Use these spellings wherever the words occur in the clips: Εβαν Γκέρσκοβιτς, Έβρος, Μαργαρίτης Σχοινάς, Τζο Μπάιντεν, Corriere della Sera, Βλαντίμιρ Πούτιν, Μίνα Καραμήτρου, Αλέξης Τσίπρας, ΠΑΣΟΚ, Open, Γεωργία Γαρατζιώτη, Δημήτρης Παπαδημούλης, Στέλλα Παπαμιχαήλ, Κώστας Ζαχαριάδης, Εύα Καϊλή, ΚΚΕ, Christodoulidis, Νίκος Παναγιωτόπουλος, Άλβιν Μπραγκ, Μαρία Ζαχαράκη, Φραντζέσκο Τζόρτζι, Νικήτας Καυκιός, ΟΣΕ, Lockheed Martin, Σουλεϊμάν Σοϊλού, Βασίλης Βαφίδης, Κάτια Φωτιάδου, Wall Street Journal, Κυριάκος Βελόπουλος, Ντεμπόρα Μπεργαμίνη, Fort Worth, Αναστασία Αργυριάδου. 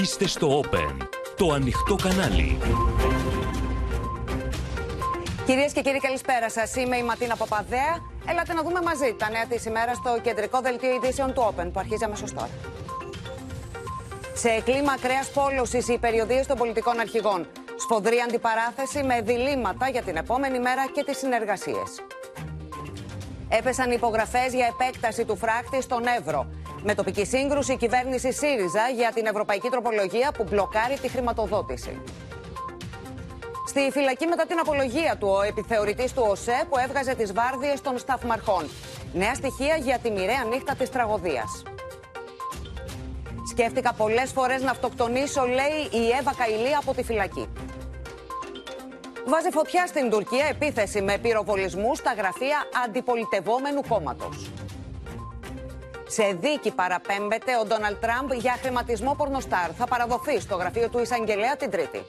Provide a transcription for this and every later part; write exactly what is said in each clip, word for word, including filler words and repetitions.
Είστε στο Open, το ανοιχτό κανάλι. Κυρίες και κύριοι, καλησπέρα σας. Είμαι η Ματίνα Παπαδέα. Έλατε να δούμε μαζί τα νέα της ημέρας στο κεντρικό δελτίο ειδήσεων του Open, που αρχίζει αμέσως τώρα. Σε κλίμα ακραίας πόλωσης οι περιοδίες των πολιτικών αρχηγών. Σφοδρή αντιπαράθεση με διλήμματα για την επόμενη μέρα και τις συνεργασίες. Έπεσαν υπογραφές για επέκταση του φράχτη στον Έβρο. Με τοπική σύγκρουση η κυβέρνηση ΣΥΡΙΖΑ για την ευρωπαϊκή τροπολογία που μπλοκάρει τη χρηματοδότηση. Στη φυλακή μετά την απολογία του ο επιθεωρητής του ΟΣΕ που έβγαζε τις βάρδιες των σταθμαρχών. Νέα στοιχεία για τη μοιραία νύχτα της τραγωδίας. Σκέφτηκα πολλές φορές να αυτοκτονήσω, λέει η Εύα Καϊλή από τη φυλακή. Βάζει φωτιά στην Τουρκία επίθεση με πυροβολισμούς στα γραφεία αντιπολιτευόμενου κόμματος. Σε δίκη παραπέμπεται ο Ντόναλντ Τραμπ για χρηματισμό πορνοστάρ. Θα παραδοθεί στο γραφείο του εισαγγελέα την Τρίτη.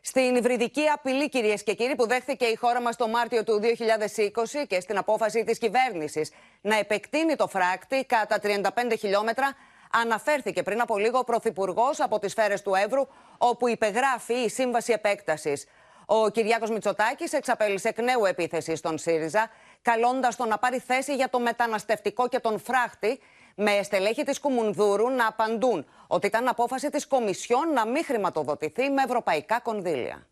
Στην υβριδική απειλή, κυρίες και κύριοι, που δέχθηκε η χώρα μας το Μάρτιο του δύο χιλιάδες είκοσι και στην απόφαση της κυβέρνησης να επεκτείνει το φράκτη κατά τριάντα πέντε χιλιόμετρα, αναφέρθηκε πριν από λίγο ο Πρωθυπουργός από τις σφαίρες του Εύρου, όπου υπεγράφει η σύμβαση επέκτασης. Ο Κυριάκος Μητσοτάκης εξαπέλυσε εκ νέου επίθεση στον ΣΥΡΙΖΑ, καλώντας τον να πάρει θέση για το μεταναστευτικό και τον φράχτη, με στελέχη της Κουμουνδούρου να απαντούν ότι ήταν απόφαση της Κομισιόν να μην χρηματοδοτηθεί με ευρωπαϊκά κονδύλια.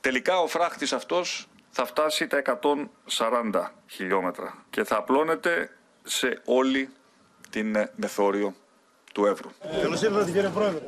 Τελικά ο φράχτης αυτός θα φτάσει τα εκατόν σαράντα χιλιόμετρα και θα απλώνεται σε όλη την μεθόριο του Εύρου.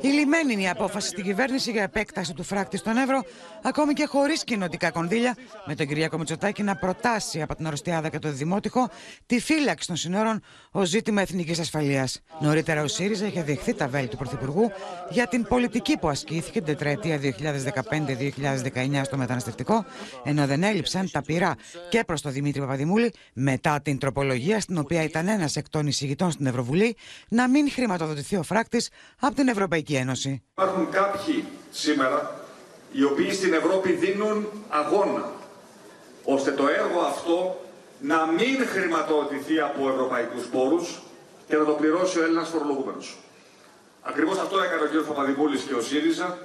Η λιμένη είναι η απόφαση στην κυβέρνηση για επέκταση του φράκτη στον Εύρο, ακόμη και χωρίς κοινοτικά κονδύλια, με τον Κυριάκο Μητσοτάκη να προτάσει από την Ορεστιάδα και το Δημότυχο τη φύλαξη των συνόρων ως ζήτημα εθνικής ασφαλείας. Νωρίτερα, ο ΣΥΡΙΖΑ είχε δεχθεί τα βέλη του Πρωθυπουργού για την πολιτική που ασκήθηκε την τετραετία δύο χιλιάδες δεκαπέντε με δύο χιλιάδες δεκαεννιά στο μεταναστευτικό, ενώ δεν έλειψαν τα πειρά και προς τον Δημήτρη Παπαδημούλη μετά την τροπολογία, στην οποία ήταν ένας εκ των εισηγητών στην Ευρωβουλή, να μην χρηματοδοτηθεί ο φράκτης από την Ευρωπαϊκή Ένωση. Υπάρχουν κάποιοι σήμερα οι οποίοι στην Ευρώπη δίνουν αγώνα ώστε το έργο αυτό να μην χρηματοδοτηθεί από ευρωπαϊκούς πόρους και να το πληρώσει ο Έλληνας φορολογούμενος. Ακριβώς αυτό έκανε ο κ. Παπαδημούλης και ο ΣΥΡΙΖΑ,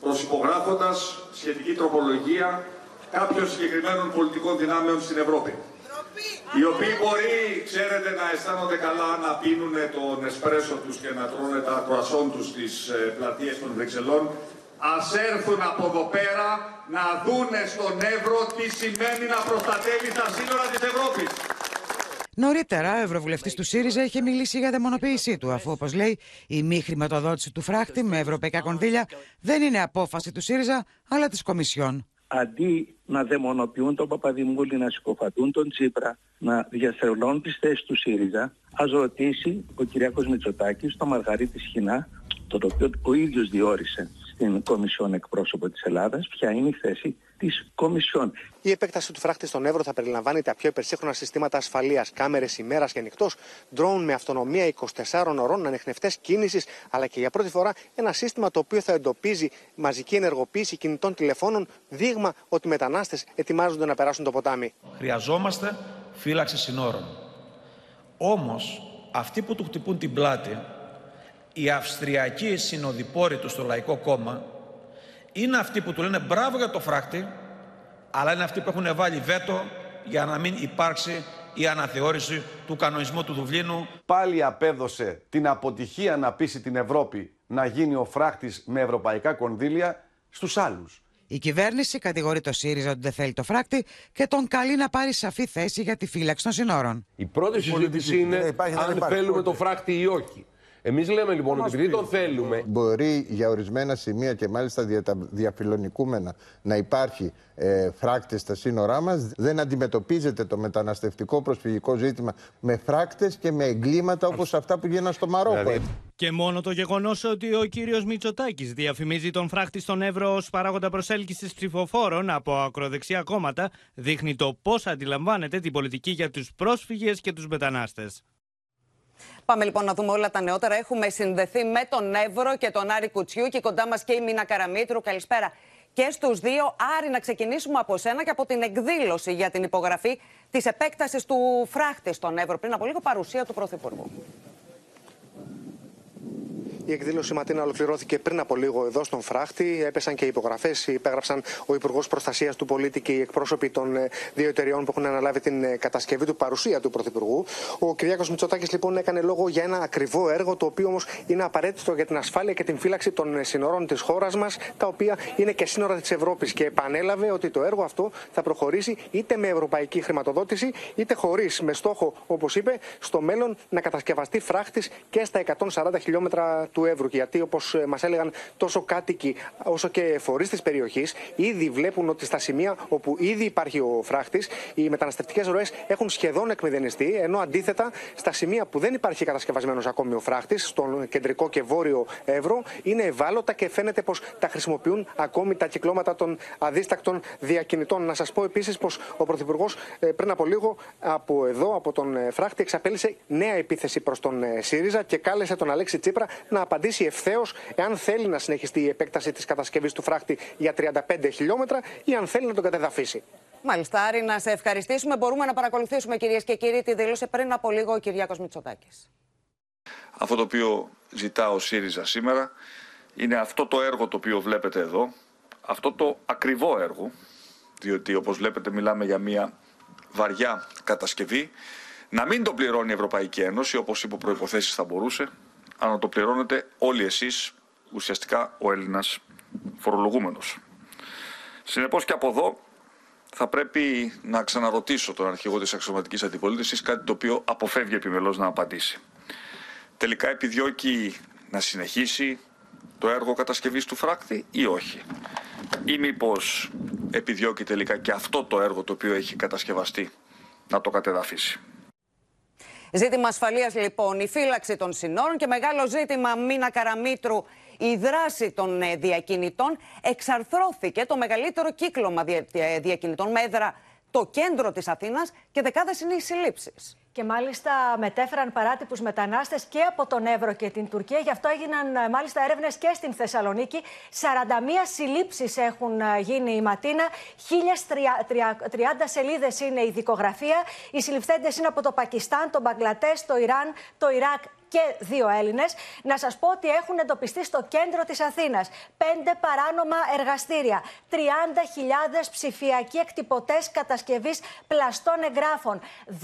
προσυπογράφοντας σχετική τροπολογία κάποιων συγκεκριμένων πολιτικών δυνάμεων στην Ευρώπη. Οι οποίοι μπορεί, ξέρετε, να αισθάνονται καλά να πίνουν τον εσπρέσο τους και να τρώνε τα κρουασόν τους στις πλατείες των Βρυξελών, ας έρθουν από εδώ πέρα να δούνε στον Εύρο τι σημαίνει να προστατεύει τα σύνορα της Ευρώπης. Νωρίτερα, ο ευρωβουλευτής του ΣΥΡΙΖΑ είχε μιλήσει για δαιμονοποίησή του, αφού, όπως λέει, η μη χρηματοδότηση του φράχτη με ευρωπαϊκά κονδύλια δεν είναι απόφαση του ΣΥΡΙΖΑ, αλλά της Κομισιόν. Αντί να δαιμονοποιούν τον Παπαδημούλη, να συκοφαντούν τον Τσίπρα, να διαστρεβλώνουν τις θέσεις του ΣΥΡΙΖΑ, ας ρωτήσει ο Κυριάκος Μητσοτάκης τον Μαργαρίτη Σχοινά, τον οποίο ο ίδιος διόρισε στην Κομισιόν εκπρόσωπο της Ελλάδας, ποια είναι η θέση της Κομισιόν. Η επέκταση του φράχτη στον Εύρο θα περιλαμβάνει τα πιο υπερσύγχρονα συστήματα ασφαλείας, κάμερες ημέρας και νυχτός, ντρόουν με αυτονομία είκοσι τεσσάρων ωρών, ανιχνευτές κίνησης, αλλά και για πρώτη φορά ένα σύστημα το οποίο θα εντοπίζει μαζική ενεργοποίηση κινητών τηλεφώνων, δείγμα ότι οι μετανάστες ετοιμάζονται να περάσουν το ποτάμι. Χρειαζόμαστε φύλαξη συνόρων. Όμως, αυτοί που του χτυπούν την πλάτη, οι αυστριακοί συνοδοιπόροι του στο Λαϊκό Κόμμα, είναι αυτοί που του λένε μπράβο για το φράχτη, αλλά είναι αυτοί που έχουν βάλει βέτο για να μην υπάρξει η αναθεώρηση του κανονισμού του Δουβλίνου. Πάλι απέδωσε την αποτυχία να πείσει την Ευρώπη να γίνει ο φράχτης με ευρωπαϊκά κονδύλια στους άλλους. Η κυβέρνηση κατηγορεί το ΣΥΡΙΖΑ ότι δεν θέλει το φράκτη και τον καλεί να πάρει σαφή θέση για τη φύλαξη των συνόρων. Η πρώτη συζήτηση είναι υπάρχει, αν υπάρχει, θέλουμε πότε. το φράκτη ή όχι. Εμείς λέμε λοιπόν ότι επειδή τον θέλουμε. Μπορεί για ορισμένα σημεία και μάλιστα διαφιλονικούμενα να υπάρχει ε, φράκτες στα σύνορά μας. Δεν αντιμετωπίζεται το μεταναστευτικό προσφυγικό ζήτημα με φράκτες και με εγκλήματα όπως αυτά που γίνανε στο Μαρόκο. Δηλαδή. Και μόνο το γεγονός ότι ο κύριος Μητσοτάκης διαφημίζει τον φράχτη στον Εύρο ως παράγοντα προσέλκυσης ψηφοφόρων από ακροδεξιά κόμματα δείχνει το πώς αντιλαμβάνεται την πολιτική για τους πρόσφυγες και τους μετανάστες. Πάμε λοιπόν να δούμε όλα τα νεότερα. Έχουμε συνδεθεί με τον Εύρο και τον Άρη Κουτσιού και κοντά μας και η Μίνα Καραμήτρου. Καλησπέρα. και στους δύο. Άρη, να ξεκινήσουμε από σένα και από την εκδήλωση για την υπογραφή της επέκτασης του φράχτη στον Έβρο. Πριν από λίγο, παρουσία του Πρωθυπουργού. Η εκδήλωση Ματίνα ολοκληρώθηκε πριν από λίγο εδώ στον Φράχτη. Έπεσαν και οι υπογραφές. Υπέγραψαν ο Υπουργός Προστασίας του Πολίτη και οι εκπρόσωποι των δύο εταιριών που έχουν αναλάβει την κατασκευή του, παρουσία του Πρωθυπουργού. Ο Κυριάκος Μητσοτάκης λοιπόν έκανε λόγο για ένα ακριβό έργο, το οποίο όμως είναι απαραίτητο για την ασφάλεια και την φύλαξη των σύνορων της χώρας μας, τα οποία είναι και σύνορα της Ευρώπης. Και επανέλαβε ότι το έργο αυτό θα προχωρήσει είτε με ευρωπαϊκή χρηματοδότηση, είτε χωρίς, με στόχο, όπως είπε, στο μέλλον να κατασκευαστεί φράχτης και στα εκατόν σαράντα χιλιόμετρα του Εύρου. Γιατί, όπως μας έλεγαν τόσο κάτοικοι όσο και φορείς της περιοχής, ήδη βλέπουν ότι στα σημεία όπου ήδη υπάρχει ο φράχτης, οι μεταναστευτικές ροές έχουν σχεδόν εκμηδενιστεί, ενώ αντίθετα στα σημεία που δεν υπάρχει κατασκευασμένος ακόμη ο φράχτης, στον κεντρικό και βόρειο Εύρο, είναι ευάλωτα και φαίνεται πως τα χρησιμοποιούν ακόμη τα κυκλώματα των αδίστακτων διακινητών. Να σας πω επίσης πως ο Πρωθυπουργός πριν από λίγο από εδώ, από τον φράχτη, εξαπέλυσε νέα επίθεση προς τον ΣΥΡΙΖΑ και κάλεσε τον Αλέξη Τσίπρα να απαντήσει ευθέως εάν θέλει να συνεχιστεί η επέκταση της κατασκευής του φράχτη για τριάντα πέντε χιλιόμετρα ή αν θέλει να τον κατεδαφίσει. Μάλιστα, Άρη, να σε ευχαριστήσουμε. Μπορούμε να παρακολουθήσουμε, κυρίες και κύριοι, τη δήλωση πριν από λίγο ο Κυριάκος Μητσοτάκης. Αυτό το οποίο ζητά ο ΣΥΡΙΖΑ σήμερα είναι αυτό το έργο το οποίο βλέπετε εδώ, αυτό το ακριβό έργο, διότι όπως βλέπετε μιλάμε για μια βαριά κατασκευή, να μην το πληρώνει η Ευρωπαϊκή Ένωση, όπως υπό προϋποθέσεις θα μπορούσε, αλλά να το πληρώνετε όλοι εσείς, ουσιαστικά ο Έλληνας φορολογούμενος. Συνεπώς και από εδώ θα πρέπει να ξαναρωτήσω τον αρχηγό της αξιωματικής αντιπολίτευσης, κάτι το οποίο αποφεύγει επιμελώς να απαντήσει. Τελικά επιδιώκει να συνεχίσει το έργο κατασκευής του φράχτη ή όχι. Ή μήπως επιδιώκει τελικά και αυτό το έργο το οποίο έχει κατασκευαστεί να το κατεδαφίσει. Ζήτημα ασφαλείας λοιπόν, η φύλαξη των συνόρων και μεγάλο ζήτημα, Μίνα Καραμήτρου, η δράση των διακινητών. Εξαρθρώθηκε το μεγαλύτερο κύκλωμα διακινητών με έδρα το κέντρο της Αθήνας και δεκάδες είναι οι συλλήψεις. Και μάλιστα μετέφεραν παράτυπους μετανάστες και από τον Εύρο και την Τουρκία. Γι' αυτό έγιναν μάλιστα έρευνες και στην Θεσσαλονίκη. σαράντα μία συλλήψεις έχουν γίνει η Ματίνα. χίλιες τριάντα σελίδες είναι η δικογραφία. Οι συλληφθέντες είναι από το Πακιστάν, τον Μπαγκλατές, το Ιράν, το Ιράκ και δύο Έλληνες. Να σας πω ότι έχουν εντοπιστεί στο κέντρο της Αθήνας πέντε παράνομα εργαστήρια, τριάντα χιλιάδες ψηφιακοί εκτυπωτές κατασκευής πλαστών εγγράφων,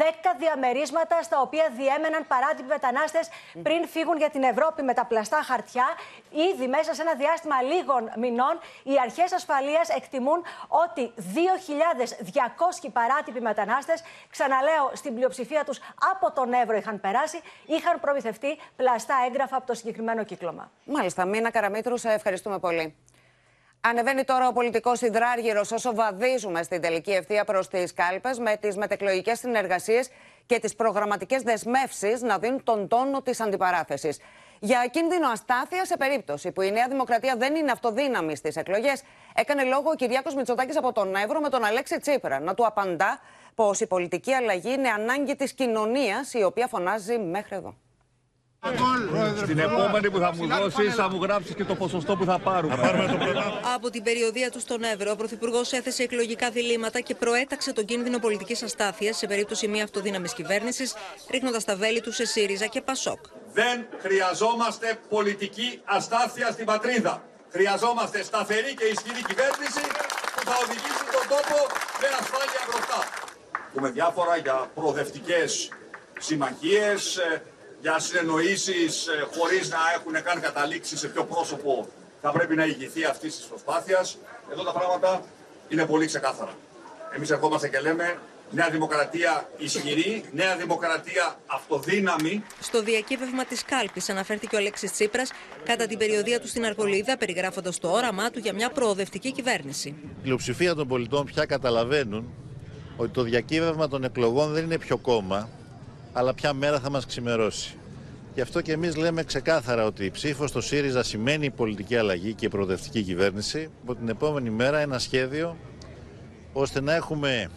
δέκα διαμερίσματα στα οποία διέμεναν παράτυποι μετανάστες πριν φύγουν για την Ευρώπη με τα πλαστά χαρτιά. Ήδη μέσα σε ένα διάστημα λίγων μηνών, οι αρχές ασφαλείας εκτιμούν ότι δύο χιλιάδες διακόσιοι παράτυποι μετανάστες, ξαναλέω, στην πλειοψηφία τους από τον Εύρο είχαν περάσει, είχαν προμηθευτεί πλαστά έγγραφα από το συγκεκριμένο κύκλωμα. Μάλιστα, Μίνα Καραμήτρου, σε ευχαριστούμε πολύ. Ανεβαίνει τώρα ο πολιτικός υδράργυρος όσο βαδίζουμε στην τελική ευθεία προς τις κάλπες, με τις μετεκλογικές συνεργασίες και τις προγραμματικές δεσμεύσεις να δίνουν τον τόνο της αντιπαράθεσης. Για κίνδυνο αστάθεια σε περίπτωση που η Νέα Δημοκρατία δεν είναι αυτοδύναμη στις εκλογές, έκανε λόγο ο Κυριάκος Μητσοτάκης από τον Εύρο με τον Αλέξη Τσίπρα να του απαντά πως η πολιτική αλλαγή είναι ανάγκη της κοινωνίας, η οποία φωνάζει μέχρι εδώ. Στην επόμενη που θα μου δώσεις, θα μου γράψεις και το ποσοστό που θα πάρουμε. Από την περιοδία του στον Εύρο, ο Πρωθυπουργός έθεσε εκλογικά διλήμματα και προέταξε τον κίνδυνο πολιτικής αστάθειας σε περίπτωση μη αυτοδύναμης κυβέρνησης, ρίχνοντας τα βέλη του σε ΣΥΡΙΖΑ και ΠΑΣΟΚ. Δεν χρειαζόμαστε πολιτική αστάθεια στην πατρίδα. Χρειαζόμαστε σταθερή και ισχυρή κυβέρνηση που θα οδηγήσει τον τόπο με ασφάλεια μπροστά. Έχουμε διάφορα για προοδευτικές συμμαχίες, για συνεννοήσεις χωρίς να έχουν καν καταλήξει σε ποιο πρόσωπο θα πρέπει να ηγηθεί αυτής της προσπάθειας. Εδώ τα πράγματα είναι πολύ ξεκάθαρα. Εμείς ερχόμαστε και λέμε Νέα Δημοκρατία ισχυρή, Νέα Δημοκρατία αυτοδύναμη. Στο διακύβευμα της κάλπης αναφέρθηκε ο Αλέξης Τσίπρας κατά την περιοδία του στην Αρκολίδα, περιγράφοντας το όραμά του για μια προοδευτική κυβέρνηση. Η πλειοψηφία των πολιτών πια καταλαβαίνουν ότι το διακύβευμα των εκλογών δεν είναι πιο κόμμα, αλλά ποια μέρα θα μας ξημερώσει. Γι' αυτό και εμείς λέμε ξεκάθαρα ότι η ψήφος στο ΣΥΡΙΖΑ σημαίνει η πολιτική αλλαγή και η προοδευτική κυβέρνηση, από την επόμενη μέρα ένα σχέδιο ώστε να έχουμε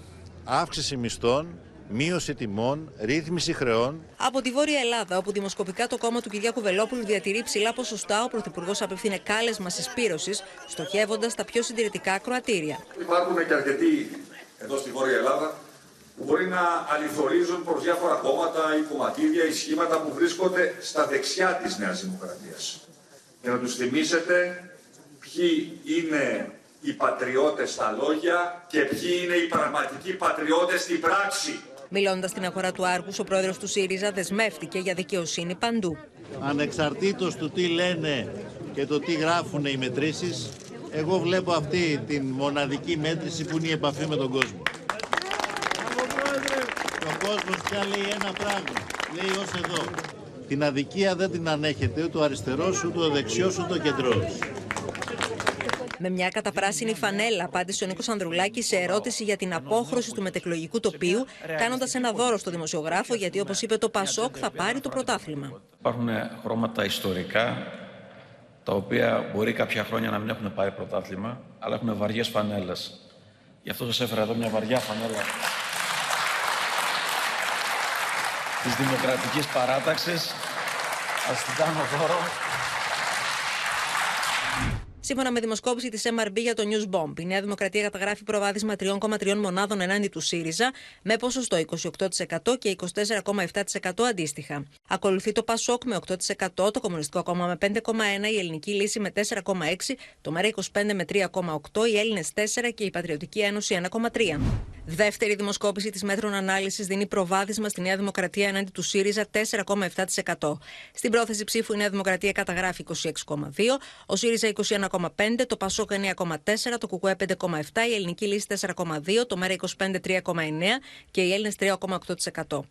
αύξηση μισθών, μείωση τιμών, ρύθμιση χρεών. Από τη Βόρεια Ελλάδα, όπου δημοσκοπικά το κόμμα του Κυριάκου Βελόπουλου διατηρεί ψηλά ποσοστά, ο Πρωθυπουργός απευθύνε κάλεσμα συσπήρωσης, στοχεύοντας τα πιο συντηρητικά ακροατήρια. Υπάρχουν και αρκετοί εδώ στη Βόρεια Ελλάδα που μπορεί να αληθωρίζουν προς διάφορα κόμματα ή κομματίδια ή σχήματα που βρίσκονται στα δεξιά της Νέας Δημοκρατίας. Για να τους θυμίσετε ποιοι είναι οι πατριώτες στα λόγια και ποιοι είναι οι πραγματικοί πατριώτες στην πράξη. Μιλώντας στην αγορά του Άργους, ο πρόεδρος του ΣΥΡΙΖΑ δεσμεύτηκε για δικαιοσύνη παντού. Ανεξαρτήτως του τι λένε και το τι γράφουν οι μετρήσεις, εγώ βλέπω αυτή την μοναδική μέτρηση που είναι η επαφή με τον κόσμο. Ο κόσμος πια λέει ένα πράγμα, λέει ως εδώ. Την αδικία δεν την ανέχεται ούτε ο αριστερός, ούτε ο δεξιός, ούτε ο κεντρός. Με μια καταπράσινη φανέλα απάντησε ο Νίκος Ανδρουλάκης σε ερώτηση για την απόχρωση του μετεκλογικού τοπίου, κάνοντας ένα δώρο στο δημοσιογράφο, γιατί όπως είπε το Πασόκ θα πάρει το πρωτάθλημα. Υπάρχουν χρώματα ιστορικά, τα οποία μπορεί κάποια χρόνια να μην έχουν πάρει πρωτάθλημα, αλλά έχουν βαριές φανέλες. Γι' αυτό σας έφερα εδώ μια βαριά φανέλα της Δημοκρατικής Παράταξης. Ας την κάνω δώρο. Σύμφωνα με δημοσκόπηση της εμ αρ μπι για το News Bomb, η Νέα Δημοκρατία καταγράφει προβάδισμα τριών κόμμα τριών μονάδων ενάντια του ΣΥΡΙΖΑ, με ποσοστό είκοσι οκτώ τοις εκατό και είκοσι τέσσερα κόμμα επτά τοις εκατό αντίστοιχα. Ακολουθεί το ΠΑΣΟΚ με οκτώ τοις εκατό, το Κομμουνιστικό Κόμμα με πέντε κόμμα ένα τοις εκατό, η Ελληνική Λύση με τέσσερα κόμμα έξι τοις εκατό, το ΜΕΡΑ είκοσι πέντε με τρία κόμμα οκτώ τοις εκατό, οι Έλληνες τέσσερα τοις εκατό και η Πατριωτική Ένωση ένα κόμμα τρία τοις εκατό. Δεύτερη δημοσκόπηση της Μέτρων Ανάλυσης δίνει προβάδισμα στη Νέα Δημοκρατία ενάντια του ΣΥΡΙΖΑ τέσσερα κόμμα επτά τοις εκατό. Στην πρόθεση ψήφου η Νέα Δημοκρατία καταγράφει είκοσι έξι κόμμα δύο τοις εκατό, ο ΣΥΡΙΖΑ είκοσι ένα κόμμα πέντε τοις εκατό, το ΠΑΣΟΚ εννέα κόμμα τέσσερα τοις εκατό, το ΚΚΕ πέντε κόμμα επτά τοις εκατό, η Ελληνική Λύση τέσσερα κόμμα δύο τοις εκατό, το ΜΕΡΑ είκοσι πέντε τρία κόμμα εννέα τοις εκατό και οι Έλληνες τρία κόμμα οκτώ τοις εκατό.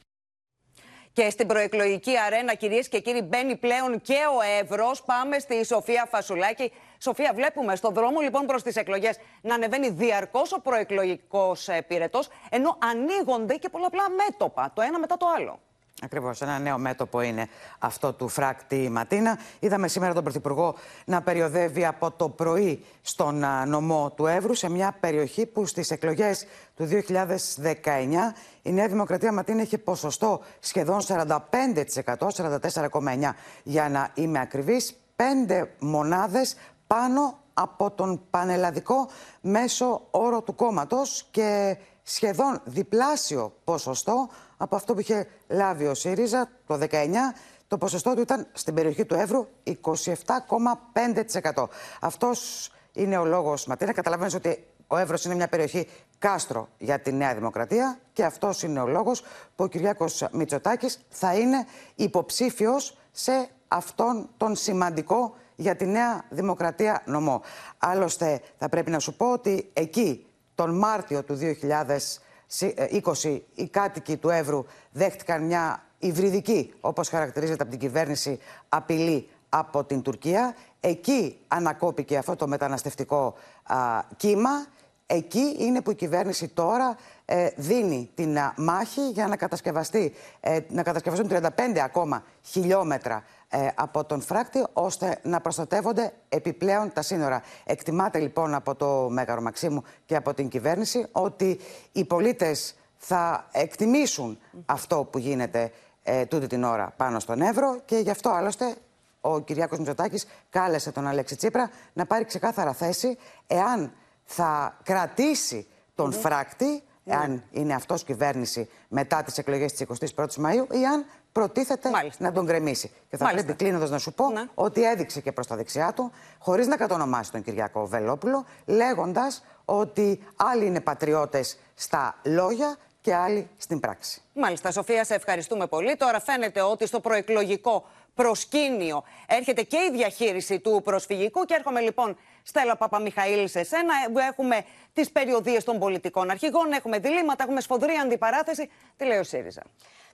Και στην προεκλογική αρένα, κυρίες και κύριοι, μπαίνει πλέον και ο Έβρος. Πάμε στη Σοφία Φασουλάκη. Σοφία, βλέπουμε στον δρόμο λοιπόν προς τις εκλογές να ανεβαίνει διαρκώς ο προεκλογικός πυρετός, ενώ ανοίγονται και πολλαπλά μέτωπα, το ένα μετά το άλλο. Ακριβώς, ένα νέο μέτωπο είναι αυτό του φράκτη Ματίνα. Είδαμε σήμερα τον Πρωθυπουργό να περιοδεύει από το πρωί στον νομό του Εύρου, σε μια περιοχή που στις εκλογές του δύο χιλιάδες δεκαεννιά η Νέα Δημοκρατία Ματίνα είχε ποσοστό σχεδόν σαράντα πέντε τοις εκατό, σαράντα τέσσερα κόμμα εννέα τοις εκατό για να είμαι ακριβής, πέντε μονάδες πάνω από τον πανελλαδικό μέσο όρο του κόμματος και σχεδόν διπλάσιο ποσοστό από αυτό που είχε λάβει ο ΣΥΡΙΖΑ το δεκαεννιά. Το ποσοστό του ήταν στην περιοχή του Εύρου είκοσι επτά κόμμα πέντε τοις εκατό. Αυτός είναι ο λόγος, Ματίνα. Καταλαβαίνεις ότι ο Εύρος είναι μια περιοχή κάστρο για τη Νέα Δημοκρατία και αυτός είναι ο λόγος που ο Κυριάκος Μητσοτάκης θα είναι υποψήφιος σε αυτόν τον σημαντικό για τη Νέα Δημοκρατία νομό. Άλλωστε θα πρέπει να σου πω ότι εκεί τον Μάρτιο του δύο χιλιάδες είκοσι οι κάτοικοι του Εύρου δέχτηκαν μια υβριδική, όπως χαρακτηρίζεται από την κυβέρνηση, απειλή από την Τουρκία. Εκεί ανακόπηκε αυτό το μεταναστευτικό α, κύμα. Εκεί είναι που η κυβέρνηση τώρα ε, δίνει την α, μάχη για να, κατασκευαστεί, ε, να κατασκευαστούν τριάντα πέντε ακόμα χιλιόμετρα ε, από τον φράκτη, ώστε να προστατεύονται επιπλέον τα σύνορα. Εκτιμάται λοιπόν από το Μέγαρο Μαξίμου και από την κυβέρνηση ότι οι πολίτες θα εκτιμήσουν αυτό που γίνεται ε, τούτη την ώρα πάνω στον Εύρο και γι' αυτό άλλωστε ο Κυριάκος Μητσοτάκης κάλεσε τον Αλέξη Τσίπρα να πάρει ξεκάθαρα θέση εάν θα κρατήσει τον mm-hmm. φράκτη, εάν mm-hmm. είναι αυτός κυβέρνηση μετά τις εκλογές της εικοστής πρώτης Μαΐου, ή αν προτίθεται Μάλιστα. να τον γκρεμίσει. Και θα Μάλιστα. πρέπει κλείνοντας να σου πω ναι. ότι έδειξε και προς τα δεξιά του, χωρίς να κατονομάσει τον Κυριάκο Βελόπουλο, λέγοντας ότι άλλοι είναι πατριώτες στα λόγια και άλλοι στην πράξη. Μάλιστα, Σοφία, σε ευχαριστούμε πολύ. Τώρα φαίνεται ότι στο προεκλογικό προσκήνιο έρχεται και η διαχείριση του προσφυγικού και έρχομαι λοιπόν, Στέλλα Παπαμιχαήλ, σε σένα. Έχουμε τις περιοδίες των πολιτικών αρχηγών, έχουμε διλήμματα, έχουμε σφοδρή αντιπαράθεση. Τι λέει ο ΣΥΡΙΖΑ?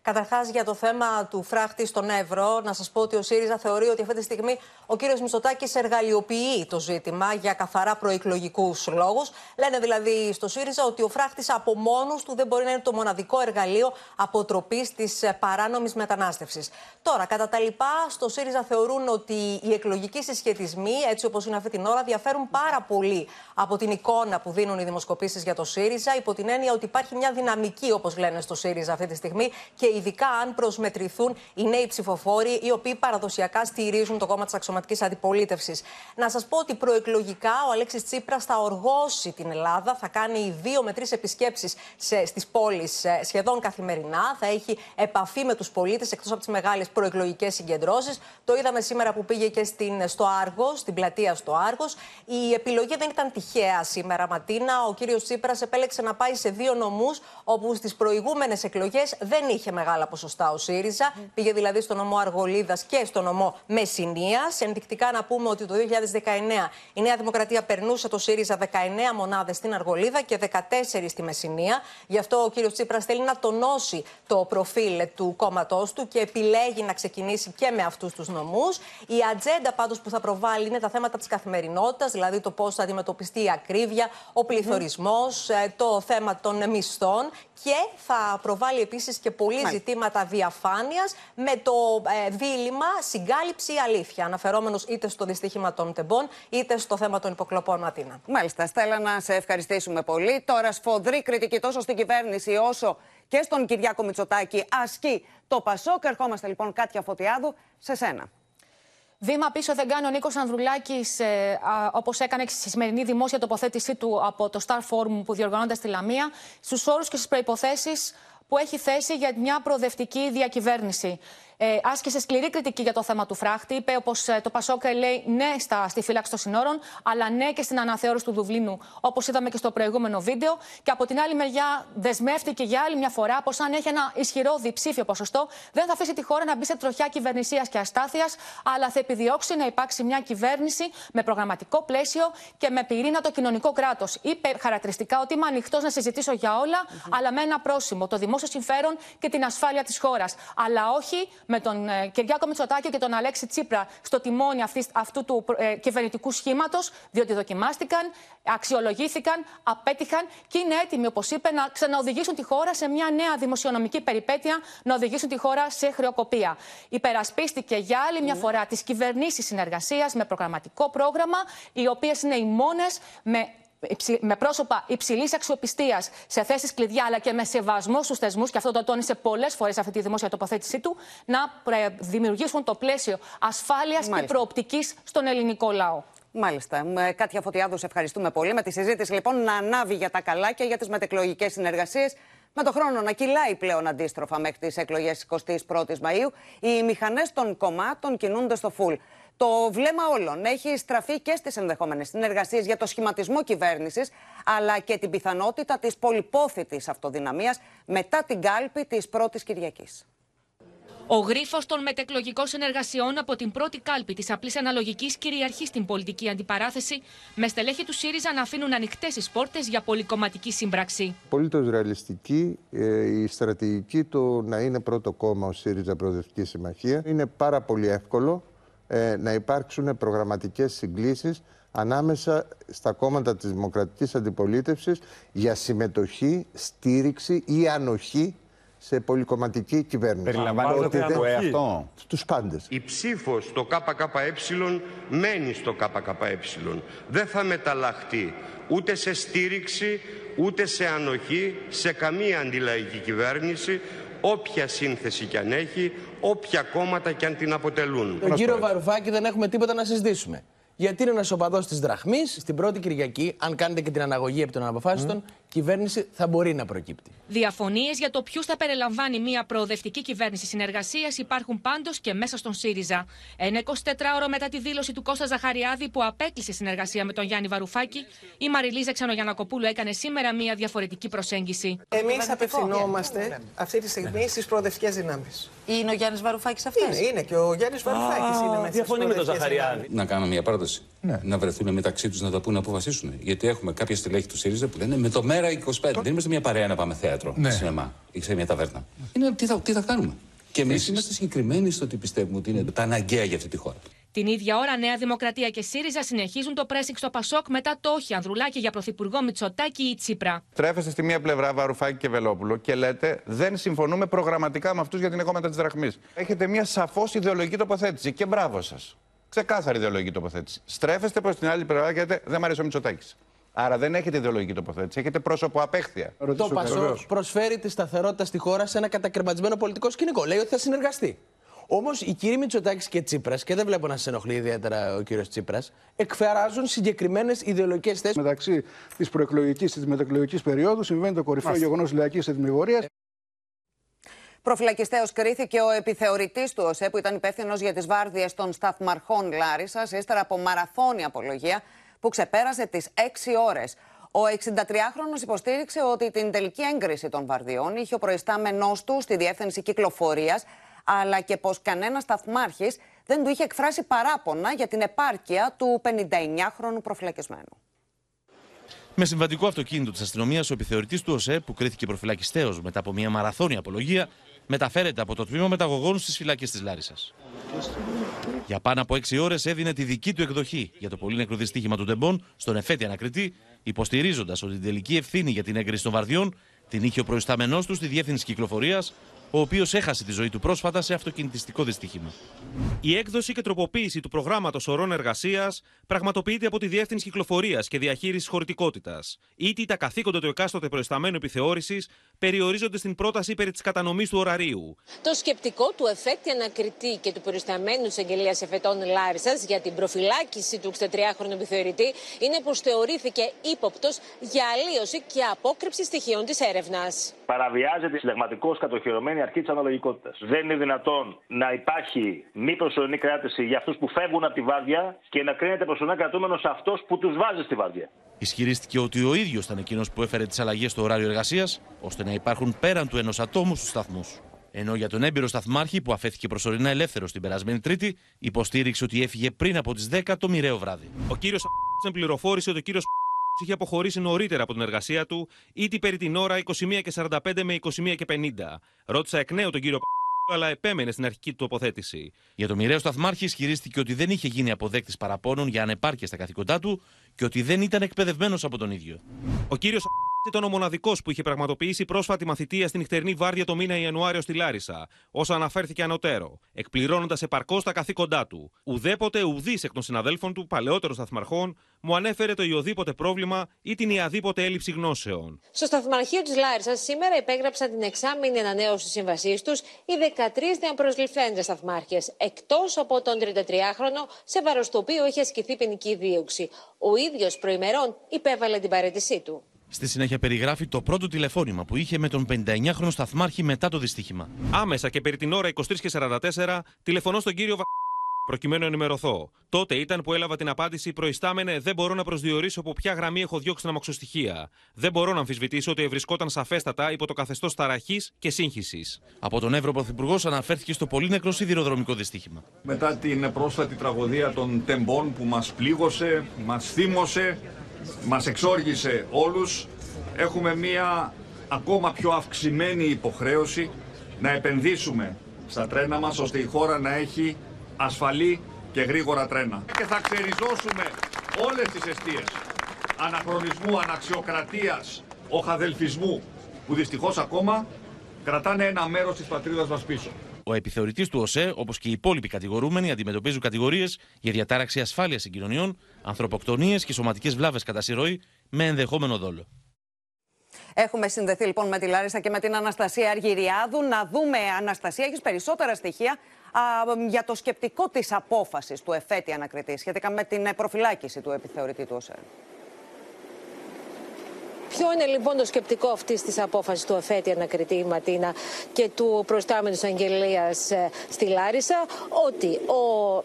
Καταρχάς, για το θέμα του φράχτη στον Έβρο, να σας πω ότι ο ΣΥΡΙΖΑ θεωρεί ότι αυτή τη στιγμή ο κύριος Μητσοτάκης εργαλειοποιεί το ζήτημα για καθαρά προεκλογικούς λόγους. Λένε δηλαδή στο ΣΥΡΙΖΑ ότι ο φράχτης από μόνος του δεν μπορεί να είναι το μοναδικό εργαλείο αποτροπής της παράνομης μετανάστευσης. Τώρα, κατά τα λοιπά, στο ΣΥΡΙΖΑ θεωρούν ότι οι εκλογικοί συσχετισμοί, έτσι όπως είναι αυτή την ώρα, διαφέρουν πάρα πολύ από την εικόνα που δίνουν οι δημοσκοπήσεις για το ΣΥΡΙΖΑ, υπό την έννοια ότι υπάρχει μια δυναμική, όπως λένε στο ΣΥΡΙΖΑ αυτή τη στιγμή, και ειδικά αν προσμετρηθούν οι νέοι ψηφοφόροι, οι οποίοι παραδοσιακά στηρίζουν το κόμμα της αξιωματικής αντιπολίτευσης. Να σας πω ότι προεκλογικά ο Αλέξης Τσίπρας θα οργώσει την Ελλάδα, θα κάνει δύο με τρεις επισκέψεις στις πόλεις σχεδόν καθημερινά, θα έχει επαφή με τους πολίτες εκτός από τις μεγάλες προεκλογικές συγκεντρώσεις. Το είδαμε σήμερα που πήγε και στην, στο Άργο, στην πλατεία στο Άργος. Η επιλογή δεν ήταν τυχαία σήμερα, Ματίνα. Ο κύριος Τσίπρας επέλεξε να πάει σε δύο νομούς όπου στις προηγούμενες εκλογές δεν είχε μεγάλα ποσοστά ο ΣΥΡΙΖΑ. Mm. Πήγε δηλαδή στο νομό Αργολίδας και στο νομό Μεσσηνίας. Ενδεικτικά να πούμε ότι το δύο χιλιάδες δεκαεννέα η Νέα Δημοκρατία περνούσε το ΣΥΡΙΖΑ δεκαεννέα μονάδες στην Αργολίδα και δεκατέσσερις στη Μεσσηνία. Γι' αυτό ο κύριος Τσίπρας θέλει να τονώσει το προφίλ του κόμματός του και επιλέγει να ξεκινήσει και με αυτούς τους νομούς. Η ατζέντα πάντως που θα προβάλλει είναι τα θέματα της καθημερινότητας, δηλαδή το πώς θα αντιμετωπιστεί η ακρίβεια, ο πληθωρισμός, mm. το θέμα των μισθών. Και θα προβάλλει επίσης και πολλοί ζητήματα διαφάνειας με το ε, δίλημμα συγκάλυψη ή αλήθεια. Αναφερόμενος είτε στο δυστύχημα των τεμπών, είτε στο θέμα των υποκλοπών, Ματίνα. Μάλιστα. Στέλλα, να σε ευχαριστήσουμε πολύ. Τώρα, σφοδρή κριτική τόσο στην κυβέρνηση όσο και στον Κυριάκο Μητσοτάκη ασκεί το Πασόκ. Ερχόμαστε λοιπόν, Κάτια Φωτιάδου, σε σένα. Βήμα πίσω δεν κάνει ο Νίκος Ανδρουλάκης, ε, όπως έκανε στη σημερινή δημόσια τοποθέτησή του από το Star Forum που διοργανώνεται στη Λαμία, στους όρους και στις προϋποθέσεις που έχει θέσει για μια προοδευτική διακυβέρνηση. Ε, άσκησε σκληρή κριτική για το θέμα του φράχτη. Είπε όπως το Πασόκ λέει ναι στα, στη φύλαξη των συνόρων, αλλά ναι και στην αναθεώρηση του Δουβλίνου, όπως είδαμε και στο προηγούμενο βίντεο. Και από την άλλη μεριά, δεσμεύτηκε για άλλη μια φορά πως αν έχει ένα ισχυρό διψήφιο ποσοστό, δεν θα αφήσει τη χώρα να μπει σε τροχιά κυβερνησίας και αστάθειας, αλλά θα επιδιώξει να υπάρξει μια κυβέρνηση με προγραμματικό πλαίσιο και με πυρήνα το κοινωνικό κράτος. Είπε χαρακτηριστικά ότι είμαι ανοιχτός να συζητήσω για όλα, mm-hmm. αλλά με ένα πρόσημο, το δημόσιο συμφέρον και την ασφάλεια της χώρας. Αλλά όχι με τον ε, Κυριάκο Μητσοτάκη και τον Αλέξη Τσίπρα στο τιμόνι αυτής, αυτού του ε, κυβερνητικού σχήματος, διότι δοκιμάστηκαν, αξιολογήθηκαν, απέτυχαν και είναι έτοιμοι, όπως είπε, να ξαναοδηγήσουν τη χώρα σε μια νέα δημοσιονομική περιπέτεια, να οδηγήσουν τη χώρα σε χρεοκοπία. Υπερασπίστηκε για άλλη μια φορά τις κυβερνήσεις συνεργασίας με προγραμματικό πρόγραμμα, οι οποίες είναι οι μόνες με. με πρόσωπα υψηλής αξιοπιστίας σε θέσεις κλειδιά, αλλά και με σεβασμό στους θεσμούς, και αυτό το τόνισε πολλές φορές αυτή τη δημόσια τοποθέτησή του, να δημιουργήσουν το πλαίσιο ασφάλειας και προοπτικής στον ελληνικό λαό. Μάλιστα. Κάτια Φωτιάδου, σε ευχαριστούμε πολύ. Με τη συζήτηση λοιπόν να ανάβει για τα καλά και για τις μετεκλογικές συνεργασίες, με το χρόνο να κυλάει πλέον αντίστροφα μέχρι τις εκλογές εικοστή πρώτη Μαΐου, οι μηχανές των κομμάτων κινούνται στο φουλ. Το βλέμμα όλων έχει στραφεί και στις ενδεχόμενες συνεργασίες για το σχηματισμό κυβέρνησης, αλλά και την πιθανότητα της πολυπόθητης αυτοδυναμίας μετά την κάλπη της πρώτης Κυριακής. Ο γρίφος των μετεκλογικών συνεργασιών από την πρώτη κάλπη της απλής αναλογικής κυριαρχεί στην πολιτική αντιπαράθεση, με στελέχη του ΣΥΡΙΖΑ να αφήνουν ανοιχτές τις πόρτες για πολυκομματική σύμπραξη. Απολύτως ρεαλιστική ε, η στρατηγική του να είναι πρώτο κόμμα ο ΣΥΡΙΖΑ Προοδευτική Συμμαχία. Είναι πάρα πολύ εύκολο ε, να υπάρξουν προγραμματικές συγκλήσεις ανάμεσα στα κόμματα της Δημοκρατικής Αντιπολίτευσης για συμμετοχή, στήριξη ή ανοχή σε πολυκομματική κυβέρνηση. Περιλαμβάνεται το εαυτό. Στους πάντες. Η ψήφος στο ΚΚΕ μένει στο ΚΚΕ. Δεν θα μεταλλαχτεί ούτε σε στήριξη, ούτε σε ανοχή, σε καμία αντιλαϊκή κυβέρνηση, όποια σύνθεση κι αν έχει, όποια κόμματα κι αν την αποτελούν. Τον κύριο Βαρουφάκη δεν έχουμε τίποτα να συζητήσουμε. Γιατί είναι ένας οπαδός της Δραχμής, στην πρώτη Κυριακή, αν κάνετε και την αναγωγή από τον αναποφάσιστον, mm. κυβέρνηση θα μπορεί να προκύπτει. Διαφωνίες για το ποιους θα περιλαμβάνει μια προοδευτική κυβέρνηση συνεργασίας υπάρχουν πάντως και μέσα στον ΣΥΡΙΖΑ. Ένα εικοσιτετράωρο μετά τη δήλωση του Κώστα Ζαχαριάδη που απέκλεισε συνεργασία με τον Γιάννη Βαρουφάκη, η Μαριλίζα Ξενογιαννακοπούλου έκανε σήμερα μια διαφορετική προσέγγιση. Εμείς απευθυνόμαστε αυτή τη στιγμή στις προοδευτικές δυνάμεις. Είναι ο Γιάννης Βαρουφάκης αυτός. Είναι, είναι και ο Γιάννης Βαρουφάκης. Διαφωνεί με τον Ζαχαριάδη. Να κάνω μια πρόταση. ναι. να βρεθούν μεταξύ τους να τα πούνε, να αποφασίσουν. Γιατί έχουμε κάποια στελέχη του ΣΥΡΙΖΑ που λένε με το μέρα είκοσι πέντε. Το... Δεν είμαστε μια παρέα να πάμε θέατρο, ναι. σινεμά ή σε μια ταβέρνα. Είναι τι θα, τι θα κάνουμε. Και εμείς είμαστε συγκεκριμένοι στο ότι πιστεύουμε ότι είναι τα αναγκαία για αυτή τη χώρα. Την ίδια ώρα, Νέα Δημοκρατία και ΣΥΡΙΖΑ συνεχίζουν το πρέσινγκ στο Πασόκ μετά το όχι Ανδρουλάκη για πρωθυπουργό Μητσοτάκη ή Τσίπρα. Τρέφεστε στη μία πλευρά Βαρουφάκη και Βελόπουλο και λέτε δεν συμφωνούμε προγραμματικά με αυτούς για την οικόμετρα της δραχμής. Έχετε μία σαφώς ιδεολογική τοποθέτηση και μπράβο σας. Ξεκάθαρη ιδεολογική τοποθέτηση. Στρέφεστε προς την άλλη πλευρά και λέτε δεν μ' αρέσει ο Μητσοτάκης. Άρα δεν έχετε ιδεολογική τοποθέτηση, έχετε πρόσωπο απέχθεια. Το Πασόκ προσφέρει τη σταθερότητα στη χώρα σε ένα κατακρεματισμένο πολιτικό σκηνικό. Λέει ότι θα συνεργαστεί. Όμως οι κύριοι Μητσοτάκης και Τσίπρας, και δεν βλέπω να σας ενοχλεί ιδιαίτερα ο κύριος Τσίπρας, εκφράζουν συγκεκριμένες ιδεολογικές θέσεις. Μεταξύ της προεκλογικής και της μεταεκλογικής περίοδου συμβαίνει το κορυφαίο γεγονός λαϊκής ετοιμιγορίας. Προφυλακιστέως κρίθηκε ο επιθεωρητής του ΟΣΕ, που ήταν υπεύθυνος για τις βάρδιες των σταθμαρχών Λάρισσας, ύστερα από μαραθώνια απολογία που ξεπέρασε τις έξι ώρες. Ο εξηντατριάχρονος υποστήριξε ότι την τελική έγκριση των βαρδιών είχε ο προϊστάμενός του στη Διεύθυνση Κυκλοφορίας, αλλά και πως κανένας σταθμάρχης δεν του είχε εκφράσει παράπονα για την επάρκεια του πενηνταεννιάχρονου προφυλακισμένου. Με συμβατικό αυτοκίνητο της αστυνομίας, ο επιθεωρητής του ΟΣΕ, που κρίθηκε προφυλακιστέως μετά από μια μαραθώνια απολογία, μεταφέρεται από το τμήμα μεταγωγών στις φυλακές της Λάρισσας. Για πάνω από έξι ώρες έδινε τη δική του εκδοχή για το πολύ νεκρό δυστύχημα του Τεμπών στον εφέτη ανακριτή, υποστηρίζοντας ότι την τελική ευθύνη για την έγκριση των βαρδιών την είχε ο προϊστάμενός του στη Διεύθυνση Κυκλοφορίας, ο οποίος έχασε τη ζωή του πρόσφατα σε αυτοκινητιστικό δυστύχημα. Η έκδοση και τροποποίηση του προγράμματος ωρών εργασίας πραγματοποιείται από τη Διεύθυνση Κυκλοφορίας και Διαχείρισης Χωρητικότητας. Ήτι τα καθήκοντα του εκάστοτε προϊσταμένου επιθεώρησης περιορίζονται στην πρόταση περί της κατανομής του ωραρίου. Το σκεπτικό του εφέτη ανακριτή και του προϊσταμένου της Εισαγγελίας Εφετών Λάρισσας για την προφυλάκιση του εξηντατριάχρονου επιθεωρητή είναι πως θεωρήθηκε ύποπτος για αλλοίωση και απόκρυψη στοιχείων της έρευνας. Παραβιάζεται συνταγματικώς κατοχυρωμένη αρχή της αναλογικότητας. Δεν είναι δυνατόν να υπάρχει μη προσωρινή κράτηση για αυτούς που φεύγουν από τη βάρδια και να κρίνεται προσωρινά κρατούμενος αυτός που τους βάζει στη βάρδια. Ισχυρίστηκε ότι ο ίδιος ήταν εκείνος που έφερε τις αλλαγές στο ωράριο εργασίας, ώστε να υπάρχουν πέραν του ενός ατόμου στους σταθμούς. Ενώ για τον έμπειρο σταθμάρχη, που αφέθηκε προσωρινά ελεύθερος την περασμένη Τρίτη, υποστήριξε ότι έφυγε πριν από τις δέκα το μοιραίο βράδυ. Ο κύριος δεν πληροφόρησε ότι ο κύριος είχε αποχωρήσει νωρίτερα από την εργασία του, ήτι περί την ώρα είκοσι μία και σαράντα πέντε με είκοσι μία και πενήντα. Ρώτησα εκ νέου τον κύριο Π***, αλλά επέμενε στην αρχική του τοποθέτηση. Για το μοιραίο σταθμάρχη ισχυρίστηκε ότι δεν είχε γίνει αποδέκτης παραπώνων για ανεπάρκεια στα καθήκοντά του και ότι δεν ήταν εκπαιδευμένος από τον ίδιο. Ο κύριος Π*** ήταν ο μοναδικός που είχε πραγματοποιήσει πρόσφατη μαθητεία στην νυχτερινή βάρδια το μήνα Ιανουάριο στη Λάρισα, όσα αναφέρθηκε ανωτέρω, εκπληρώνοντας επαρκώς τα καθήκοντά του. Ουδέποτε ουδής εκ των συναδέλφων του, παλαιότερων σταθμαρχών, μου ανέφερε το ιωδήποτε πρόβλημα ή την ιαδήποτε έλλειψη γνώσεων. Στο σταθμαρχείο της Λάρισσας σήμερα υπέγραψαν την εξάμηνη ανανέωση της σύμβασής τους οι δεκατρείς νεοπροσληφθέντες σταθμάρχες, εκτός από τον τριανταχρονο, σε βάρος του οποίου είχε ασκηθεί ποινική δίωξη. Ο ίδιος προημερών υπέβαλε την παραίτησή του. Στη συνέχεια περιγράφει το πρώτο τηλεφώνημα που είχε με τον πενηνταεννιάχρονο σταθμάρχη μετά το δυστύχημα. Άμεσα και περί την ώρα είκοσι τρεις και σαράντα τέσσερα τηλεφωνώ στον κύριο Βα... προκειμένου να ενημερωθώ. Τότε ήταν που έλαβα την απάντηση προϊστάμενε δεν μπορώ να προσδιορίσω από ποια γραμμή έχω διώξει τα αμαξοστοιχεία. Δεν μπορώ να αμφισβητήσω ότι ευρισκόταν σαφέστατα υπό το καθεστώς ταραχής και σύγχυσης. Από τον Έβρο Πρωθυπουργός αναφέρθηκε στο πολύ νεκρό σιδηροδρομικό δυστύχημα. Μετά την πρόσφατη τραγωδία των Τεμπών που μας πλήγωσε, μας θύμωσε, μας εξόργησε όλους, έχουμε μία ακόμα πιο αυξημένη υποχρέωση να επενδύσουμε στα τρένα μας ώστε η χώρα να έχει ασφαλή και γρήγορα τρένα. Και θα ξεριζώσουμε όλες τις αιστείες αναχρονισμού, αναξιοκρατίας, οχαδελφισμού που δυστυχώς ακόμα κρατάνε ένα μέρος της πατρίδας μας πίσω. Ο επιθεωρητής του ΟΣΕ, όπως και οι υπόλοιποι κατηγορούμενοι, αντιμετωπίζουν κατηγορίες για διατάραξη ασφάλειας συγκοινωνιών, ανθρωποκτονίες και σωματικές βλάβες κατά συρροή με ενδεχόμενο δόλο. Έχουμε συνδεθεί λοιπόν με τη Λάρισσα και με την Αναστασία Αργυριάδου. Να δούμε, Αναστασία, έχεις περισσότερα στοιχεία α, για το σκεπτικό της απόφασης του εφέτη ανακριτή σχετικά με την προφυλάκιση του επιθεωρητή του ΟΣΕ. Ποιο είναι λοιπόν το σκεπτικό αυτής της απόφασης του εφέτη ανακριτή Ματίνα και του προϊστάμενου της Αγγελίας στη Λάρισα, ότι ο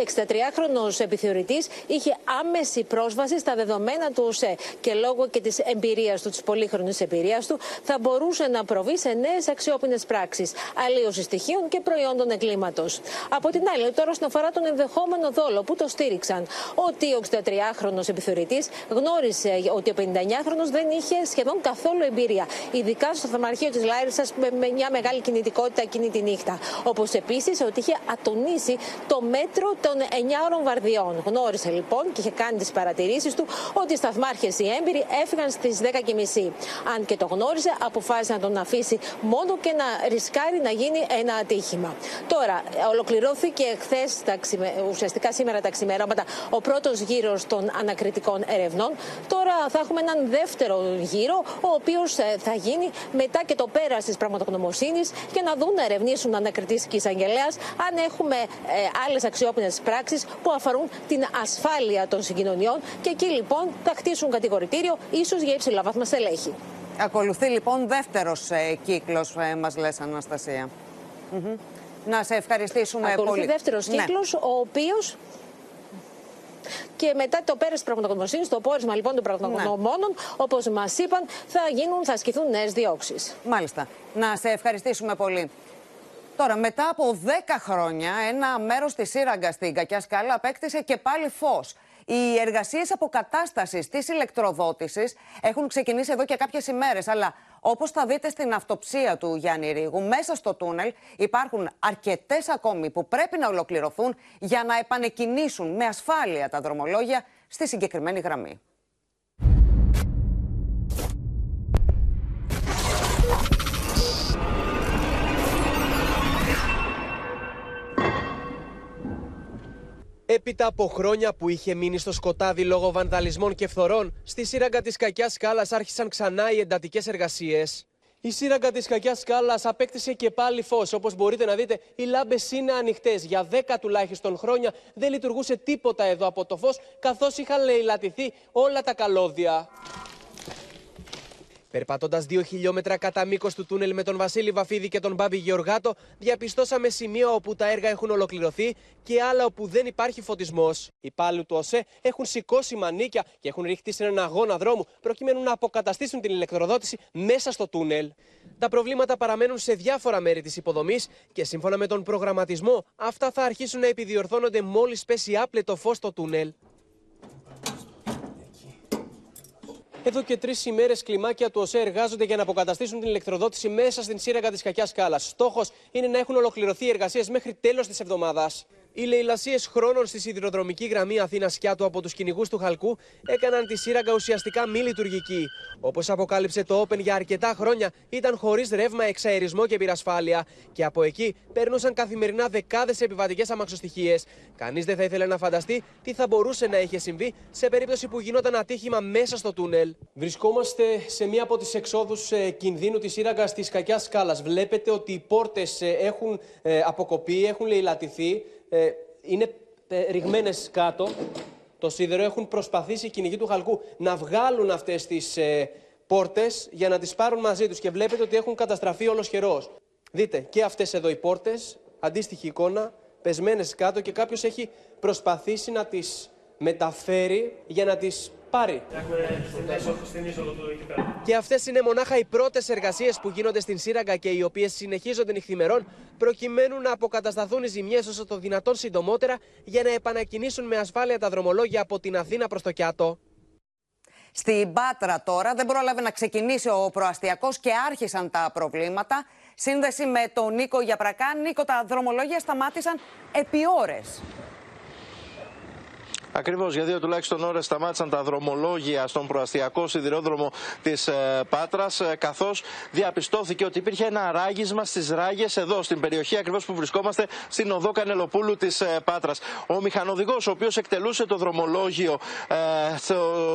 εξήντα τριάχρονος επιθεωρητής είχε άμεση πρόσβαση στα δεδομένα του ΟΣΕ και λόγω και της εμπειρίας του, της πολύχρονης εμπειρίας του, θα μπορούσε να προβεί σε νέες αξιόπινες πράξεις, αλλοίωση στοιχείων και προϊόντων εγκλήματος. Από την άλλη, τώρα όσον αφορά τον ενδεχόμενο δόλο που το στήριξαν, ότι ο εξήντα τριάχρονος επιθεωρητής γνώρισε ότι ο πενηνταεννιάχρονος δεν είχε σχεδόν καθόλου εμπειρία, ειδικά στο Θαυμαρχείο της Λάρισας με μια μεγάλη κινητικότητα εκείνη τη νύχτα. Όπως επίσης ότι είχε ατονίσει το μέτρο των εννιάωρων βαρδιών. Γνώρισε λοιπόν και είχε κάνει τις παρατηρήσεις του ότι οι σταθμάρχες οι έμπειροι έφυγαν στις δέκα και μισή. Αν και το γνώρισε, αποφάσισε να τον αφήσει μόνο και να ρισκάρει να γίνει ένα ατύχημα. Τώρα, ολοκληρώθηκε χθες, ουσιαστικά σήμερα τα ξημερώματα, ο πρώτος γύρος των ανακριτικών ερευνών. Τώρα θα έχουμε έναν δεύτερο γύρο, ο οποίος θα γίνει μετά και το πέρας της πραγματογνωμοσύνης και να δουν να ερευνήσουν ανακριτής και εισαγγελέας αν έχουμε ε, άλλες αξιόπινες πράξεις που αφορούν την ασφάλεια των συγκοινωνιών και εκεί λοιπόν θα χτίσουν κατηγορητήριο, ίσως για υψηλά βάθμα στελέχη. Ακολουθεί λοιπόν δεύτερος ε, κύκλος, ε, μας λες Αναστασία. Mm-hmm. Να σε ευχαριστήσουμε. Ακολουθεί πολύ. Ακολουθεί δεύτερος κύκλος, ναι. Ο οποίος... Και μετά το πέρας της πραγματογνωμοσύνης, το πόρισμα λοιπόν των πραγματογνωμόνων, ναι, όπως μας είπαν, θα γίνουν, θα ασκηθούν νέες διώξεις. Μάλιστα. Να σε ευχαριστήσουμε πολύ. Τώρα, μετά από δέκα χρόνια, ένα μέρος της σύραγγας στην Κακιά Σκάλα απέκτησε και πάλι φως. Οι εργασίες αποκατάστασης της ηλεκτροδότησης έχουν ξεκινήσει εδώ και κάποιες ημέρες, αλλά όπως θα δείτε στην αυτοψία του Γιάννη Ρήγου, μέσα στο τούνελ υπάρχουν αρκετές ακόμη που πρέπει να ολοκληρωθούν για να επανεκκινήσουν με ασφάλεια τα δρομολόγια στη συγκεκριμένη γραμμή. Έπειτα από χρόνια που είχε μείνει στο σκοτάδι λόγω βανδαλισμών και φθορών, στη σύραγγα της Κακιάς Σκάλας άρχισαν ξανά οι εντατικές εργασίες. Η σύραγγα της Κακιάς Σκάλας απέκτησε και πάλι φως. Όπως μπορείτε να δείτε, οι λάμπες είναι ανοιχτές. Για δέκα τουλάχιστον χρόνια δεν λειτουργούσε τίποτα εδώ από το φως, καθώς είχαν λαιλατηθεί όλα τα καλώδια. Περπατώντας δύο χιλιόμετρα κατά μήκος του τούνελ με τον Βασίλη Βαφίδη και τον Μπάμπη Γεωργάτο, διαπιστώσαμε σημεία όπου τα έργα έχουν ολοκληρωθεί και άλλα όπου δεν υπάρχει φωτισμός. Οι υπάλληλοι του ΟΣΕ έχουν σηκώσει μανίκια και έχουν ριχτεί σε έναν αγώνα δρόμου προκειμένου να αποκαταστήσουν την ηλεκτροδότηση μέσα στο τούνελ. Τα προβλήματα παραμένουν σε διάφορα μέρη της υποδομής και σύμφωνα με τον προγραμματισμό, αυτά θα αρχίσουν να επιδιορθώνονται μόλις πέσει άπλετο φως στο τούνελ. Εδώ και τρεις ημέρες κλιμάκια του ΟΣΕ εργάζονται για να αποκαταστήσουν την ηλεκτροδότηση μέσα στην σύραγγα της Κακιάς Σκάλας. Στόχος είναι να έχουν ολοκληρωθεί οι εργασίες μέχρι τέλος της εβδομάδας. Οι λαιλασίες χρόνων στη σιδηροδρομική γραμμή Αθήνα-Σκιάτου από τους κυνηγούς του Χαλκού έκαναν τη σύραγγα ουσιαστικά μη λειτουργική. Όπως αποκάλυψε το Open, για αρκετά χρόνια ήταν χωρίς ρεύμα, εξαερισμό και πυρασφάλεια. Και από εκεί περνούσαν καθημερινά δεκάδες επιβατικές αμαξοστοιχίες. Κανείς δεν θα ήθελε να φανταστεί τι θα μπορούσε να είχε συμβεί σε περίπτωση που γινόταν ατύχημα μέσα στο τούνελ. Βρισκόμαστε σε μία από τις εξόδους κινδύνου της σύραγγας της Κακιάς Σκάλας. Βλέπετε ότι οι πόρτες έχουν αποκοπεί, έχουν λαιλατηθεί. Ε, είναι ριγμένες κάτω το σίδερο. Έχουν προσπαθήσει οι κυνηγοί του Χαλκού να βγάλουν αυτές τις ε, πόρτες για να τις πάρουν μαζί τους και βλέπετε ότι έχουν καταστραφεί ολοσχερός. Δείτε και αυτές εδώ οι πόρτες, αντίστοιχη εικόνα, πεσμένες κάτω και κάποιος έχει προσπαθήσει να τις μεταφέρει για να τις πάρει. Και αυτές είναι μονάχα οι πρώτες εργασίες που γίνονται στην σύραγγα και οι οποίες συνεχίζονται νυχθημερών προκειμένου να αποκατασταθούν οι ζημιές όσο το δυνατόν συντομότερα για να επανακινήσουν με ασφάλεια τα δρομολόγια από την Αθήνα προς το Κιάτο. Στην Πάτρα τώρα δεν πρόλαβε να ξεκινήσει ο προαστιακός και άρχισαν τα προβλήματα. Σύνδεση με τον Νίκο Γιαπρακά. Νίκο, τα δρομολόγια σταμάτησαν επί ώρες. Ακριβώς, για δύο τουλάχιστον ώρες σταμάτησαν τα δρομολόγια στον προαστιακό σιδηρόδρομο της Πάτρας, καθώς διαπιστώθηκε ότι υπήρχε ένα ράγισμα στις ράγες εδώ, στην περιοχή ακριβώς που βρισκόμαστε, στην οδό Κανελοπούλου της Πάτρας. Ο μηχανοδηγός, ο οποίος εκτελούσε το δρομολόγιο,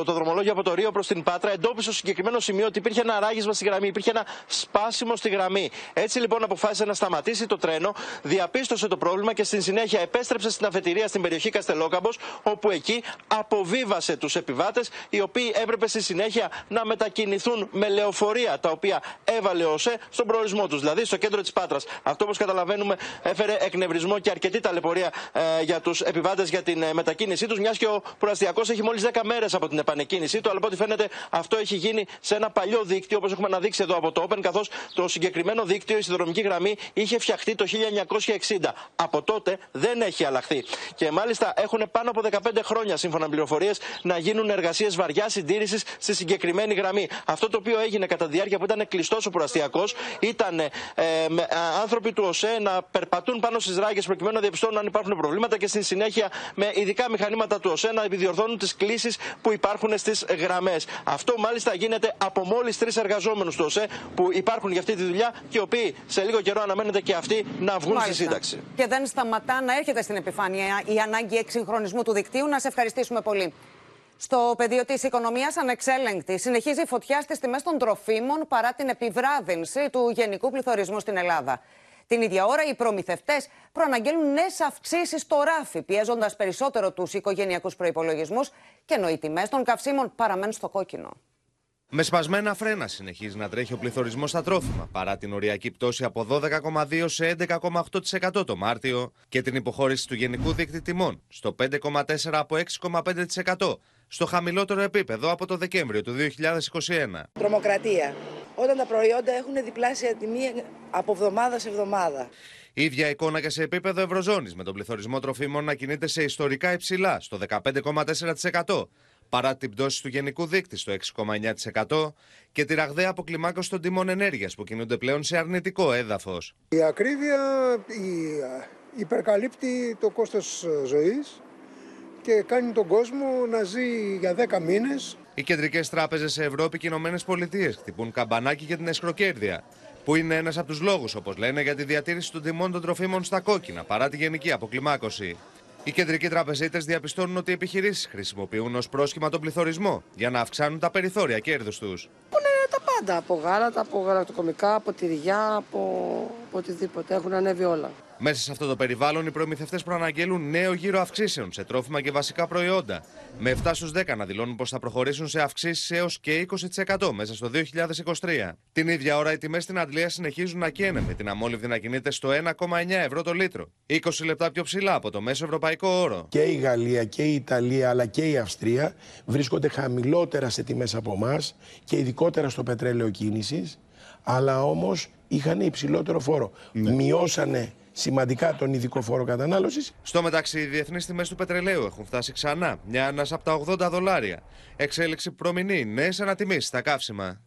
το δρομολόγιο από το Ρίο προς την Πάτρα, εντόπισε στο συγκεκριμένο σημείο ότι υπήρχε ένα ράγισμα στη γραμμή, υπήρχε ένα σπάσιμο στη γραμμή. Έτσι λοιπόν αποφάσισε να σταματήσει το τρένο, διαπίστωσε το πρόβλημα και στη συνέχεια επέστρεψε στην αφετηρία στην περιοχή Καστελόκαμπος, όπου εκεί αποβίβασε τους επιβάτες, οι οποίοι έπρεπε στη συνέχεια να μετακινηθούν με λεωφορεία, τα οποία έβαλε ο ΟΣΕ στον προορισμό τους, δηλαδή στο κέντρο της Πάτρας. Αυτό, όπως καταλαβαίνουμε, έφερε εκνευρισμό και αρκετή ταλαιπωρία ε, για τους επιβάτες για την ε, μετακίνησή τους, μιας και ο προαστιακός έχει μόλις δέκα μέρες από την επανεκκίνησή του. Αλλά από ό,τι φαίνεται, αυτό έχει γίνει σε ένα παλιό δίκτυο, όπως έχουμε αναδείξει εδώ από το Open, καθώς το συγκεκριμένο δίκτυο, η συνδρομική γραμμή, είχε φτιαχτεί το χίλια εννιακόσια εξήντα. Από τότε δεν έχει αλλάχθει. Και μάλιστα έχουν πάνω από δεκαπέντε χρόνια, σύμφωνα με πληροφορίες, να γίνουν εργασίες βαριάς συντήρησης στη συγκεκριμένη γραμμή. Αυτό το οποίο έγινε κατά τη διάρκεια που ήταν κλειστός ο προαστιακός ήταν ε, με, άνθρωποι του ΟΣΕ να περπατούν πάνω στις ράγες προκειμένου να διαπιστώνουν αν υπάρχουν προβλήματα και στη συνέχεια με ειδικά μηχανήματα του ΟΣΕ να επιδιορθώνουν τις κλήσεις που υπάρχουν στις γραμμές. Αυτό μάλιστα γίνεται από μόλις τρεις εργαζόμενους του ΟΣΕ που υπάρχουν για αυτή τη δουλειά και οι οποίοι σε λίγο καιρό αναμένεται και αυτοί να βγουν μάλιστα στη σύνταξη. Και δεν σταματά να έρχεται στην επιφάνεια η ανάγκη εξυγχρονισμού του δικτύου. Να σε ευχαριστήσουμε πολύ. Στο πεδίο της οικονομίας, ανεξέλεγκτη συνεχίζει η φωτιά στις τιμές των τροφίμων παρά την επιβράδυνση του γενικού πληθωρισμού στην Ελλάδα. Την ίδια ώρα, οι προμηθευτές προαναγγέλνουν νέες αυξήσεις στο ράφι, πιέζοντας περισσότερο τους οικογενειακούς προϋπολογισμούς, και ενώ οι τιμές των καυσίμων παραμένουν στο κόκκινο. Με σπασμένα φρένα συνεχίζει να τρέχει ο πληθωρισμός στα τρόφιμα, παρά την οριακή πτώση από δώδεκα κόμμα δύο τοις εκατό σε έντεκα κόμμα οκτώ τοις εκατό το Μάρτιο και την υποχώρηση του γενικού δείκτη τιμών στο πέντε κόμμα τέσσερα τοις εκατό από έξι κόμμα πέντε τοις εκατό, στο χαμηλότερο επίπεδο από το Δεκέμβριο του δύο χιλιάδες είκοσι ένα. Τρομοκρατία. Όταν τα προϊόντα έχουν διπλάσια τιμή από εβδομάδα σε εβδομάδα. Η ίδια εικόνα και σε επίπεδο ευρωζώνης, με τον πληθωρισμό τροφίμων να κινείται σε ιστορικά υψηλά, στο δεκαπέντε κόμμα τέσσερα τοις εκατό. Παρά την πτώση του γενικού δείκτη στο έξι κόμμα εννέα τοις εκατό και τη ραγδαία αποκλιμάκωση των τιμών ενέργειας που κινούνται πλέον σε αρνητικό έδαφος. Η ακρίβεια υπερκαλύπτει το κόστος ζωής και κάνει τον κόσμο να ζει για δέκα μήνες. Οι κεντρικές τράπεζες σε Ευρώπη και Ηνωμένες Πολιτείες χτυπούν καμπανάκι για την εσχροκέρδεια, που είναι ένας από τους λόγους, όπως λένε, για τη διατήρηση των τιμών των τροφίμων στα κόκκινα παρά τη γενική αποκλιμάκωση. Οι κεντρικοί τραπεζίτες διαπιστώνουν ότι οι επιχειρήσεις χρησιμοποιούν ως πρόσχημα τον πληθωρισμό για να αυξάνουν τα περιθώρια κέρδους τους. Πούνε τα πάντα, από γάλατα, από γαλακτοκομικά, από τυριά, από... από οτιδήποτε. Έχουν ανέβει όλα. Μέσα σε αυτό το περιβάλλον, οι προμηθευτές προαναγγέλουν νέο γύρο αυξήσεων σε τρόφιμα και βασικά προϊόντα, με επτά στους δέκα να δηλώνουν πως θα προχωρήσουν σε αυξήσεις έως και είκοσι τοις εκατό μέσα στο δύο χιλιάδες είκοσι τρία. Την ίδια ώρα, οι τιμές στην Αντλία συνεχίζουν να καίνε, με την αμόλυβδη να κινείται στο ένα κόμμα εννέα ευρώ το λίτρο, είκοσι λεπτά πιο ψηλά από το μέσο ευρωπαϊκό όρο. Και η Γαλλία και η Ιταλία αλλά και η Αυστρία βρίσκονται χαμηλότερα σε τιμές από εμάς και ειδικότερα στο πετρέλαιο κίνησης, αλλά όμως είχαν υψηλότερο φόρο. Ναι. Μειώσανε σημαντικά τον ειδικό φόρο κατανάλωσης. Στο μεταξύ, οι διεθνείς τιμές του πετρελαίου έχουν φτάσει ξανά μια ανάσα από τα ογδόντα δολάρια. Εξέλιξη που προμηνεί νέες ανατιμήσεις στα καύσιμα.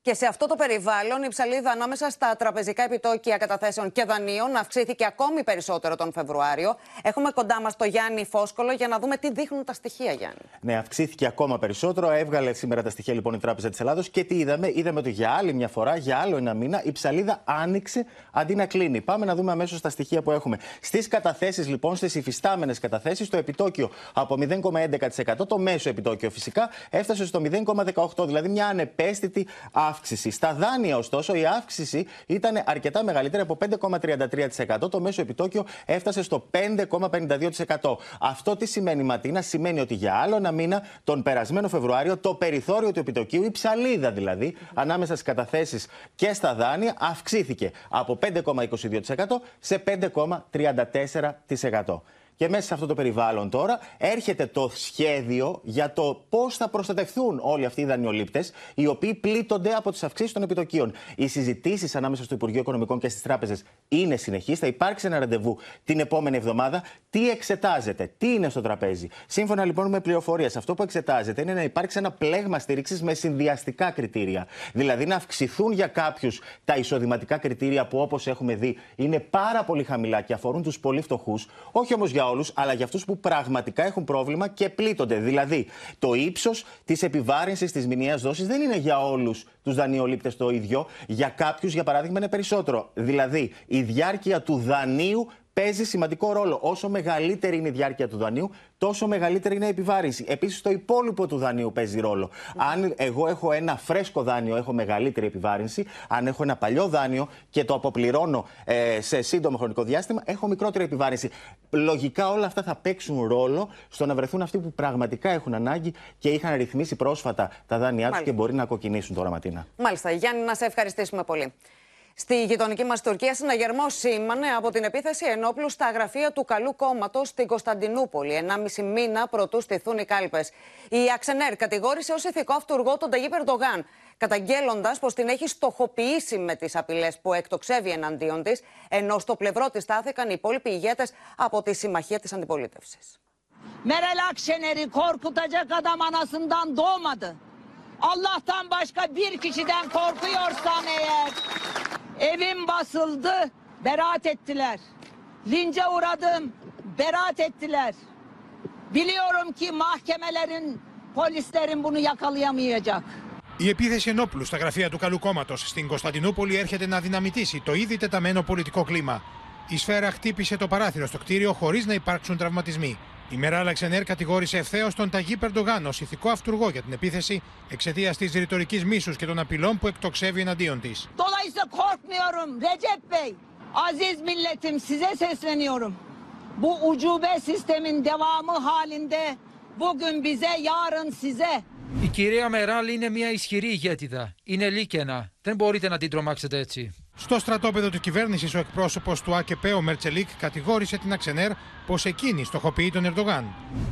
Και σε αυτό το περιβάλλον, η ψαλίδα ανάμεσα στα τραπεζικά επιτόκια καταθέσεων και δανείων αυξήθηκε ακόμη περισσότερο τον Φεβρουάριο. Έχουμε κοντά μας τον Γιάννη Φόσκολο για να δούμε τι δείχνουν τα στοιχεία, Γιάννη. Ναι, αυξήθηκε ακόμα περισσότερο. Έβγαλε σήμερα τα στοιχεία λοιπόν η Τράπεζα της Ελλάδος και τι είδαμε. Είδαμε ότι για άλλη μια φορά, για άλλο ένα μήνα, η ψαλίδα άνοιξε αντί να κλείνει. Πάμε να δούμε αμέσως τα στοιχεία που έχουμε. Στις καταθέσεις λοιπόν, στις υφιστάμενες καταθέσεις, το επιτόκιο από μηδέν κόμμα έντεκα τοις εκατό, το μέσο επιτόκιο φυσικά, έφτασε στο μηδέν κόμμα δεκαοκτώ τοις εκατό, δηλαδή μια ανεπαίσθητη αύξηση. Στα δάνεια, ωστόσο, η αύξηση ήταν αρκετά μεγαλύτερη, από πέντε κόμμα τριάντα τρία τοις εκατό. Το μέσο επιτόκιο έφτασε στο πέντε κόμμα πενήντα δύο τοις εκατό. Αυτό τι σημαίνει, Ματίνα? Σημαίνει ότι για άλλο ένα μήνα, τον περασμένο Φεβρουάριο, το περιθώριο του επιτοκίου, η ψαλίδα δηλαδή, ανάμεσα στις καταθέσεις και στα δάνεια, αυξήθηκε από πέντε κόμμα είκοσι δύο τοις εκατό σε πέντε κόμμα τριάντα τέσσερα τοις εκατό. Και μέσα σε αυτό το περιβάλλον τώρα έρχεται το σχέδιο για το πώς θα προστατευτούν όλοι αυτοί οι δανειολήπτες, οι οποίοι πλήττονται από τις αυξήσεις των επιτοκίων. Οι συζητήσεις ανάμεσα στο Υπουργείο Οικονομικών και στις τράπεζες είναι συνεχείς. Θα υπάρξει ένα ραντεβού την επόμενη εβδομάδα. Τι εξετάζεται, τι είναι στο τραπέζι? Σύμφωνα λοιπόν με πληροφορίες, αυτό που εξετάζεται είναι να υπάρξει ένα πλέγμα στήριξης με συνδυαστικά κριτήρια. Δηλαδή να αυξηθούν για κάποιους τα εισοδηματικά κριτήρια που, όπως έχουμε δει, είναι πάρα πολύ χαμηλά και αφορούν τους πολύ φτωχούς, όχι όμως για όλους, αλλά για αυτούς που πραγματικά έχουν πρόβλημα και πλήττονται. Δηλαδή, το ύψος της επιβάρυνσης της μηνιαίας δόσης δεν είναι για όλους τους δανειολήπτες το ίδιο. Για κάποιους, για παράδειγμα, είναι περισσότερο. Δηλαδή, η διάρκεια του δανείου παίζει σημαντικό ρόλο. Όσο μεγαλύτερη είναι η διάρκεια του δανείου, τόσο μεγαλύτερη είναι η επιβάρυνση. Επίσης, το υπόλοιπο του δανείου παίζει ρόλο. Αν εγώ έχω ένα φρέσκο δάνειο, έχω μεγαλύτερη επιβάρυνση. Αν έχω ένα παλιό δάνειο και το αποπληρώνω ε, σε σύντομο χρονικό διάστημα, έχω μικρότερη επιβάρυνση. Λογικά όλα αυτά θα παίξουν ρόλο στο να βρεθούν αυτοί που πραγματικά έχουν ανάγκη και είχαν ρυθμίσει πρόσφατα τα δάνειά τους και μπορεί να κοκκινήσουν τώρα, Ματίνα. Μάλιστα. Γιάννη, να σε ευχαριστήσουμε πολύ. Στη γειτονική μας Τουρκία, συναγερμός σήμανε από την επίθεση ενόπλου στα γραφεία του Καλού Κόμματος στην Κωνσταντινούπολη. ενάμιση μήνα προτού στηθούν οι κάλπες. Η Αξενέρ κατηγόρησε ως ηθικό αυτούργο τον Ταγίπ Ερντογάν, καταγγέλλοντας πως την έχει στοχοποιήσει με τις απειλές που εκτοξεύει εναντίον της, ενώ στο πλευρό της στάθηκαν οι υπόλοιποι ηγέτες από τη Συμμαχία της Αντιπολίτευσης. Allah'tan başka bir kişiden korkuyorsan eğer, evim basıldı, beraat ettiler. Lince uğradım, beraat ettiler. Biliyorum ki mahkemelerin, polislerin bunu yakalayamayacak. Η επίθεση ενόπλου στα γραφεία του Καλού Κόμματος στην Κωνσταντινούπολη έρχεται να δυναμητήσει το ήδη τεταμένο πολιτικό κλίμα. Η σφαίρα χτύπησε το παράθυρο στο κτίριο χωρίς να υπάρξουν τραυματισμοί. Η Μεράλ Αλεξενέρ κατηγόρησε ευθέως τον Ταγίπ Ερντογάν ως ηθικό αυτούργο για την επίθεση εξαιτίας της ρητορικής μίσους και των απειλών που εκτοξεύει εναντίον της. Η κυρία Μεράλ είναι μια ισχυρή ηγέτιδα. Είναι λίκαινα. Δεν μπορείτε να την τρομάξετε έτσι. Στο στρατόπεδο της κυβέρνησης, ο εκπρόσωπος του Α Κ Π, ο Μέρτσελικ, κατηγόρησε την Αξενέρ πως εκείνη στοχοποιεί τον Ερντογάν.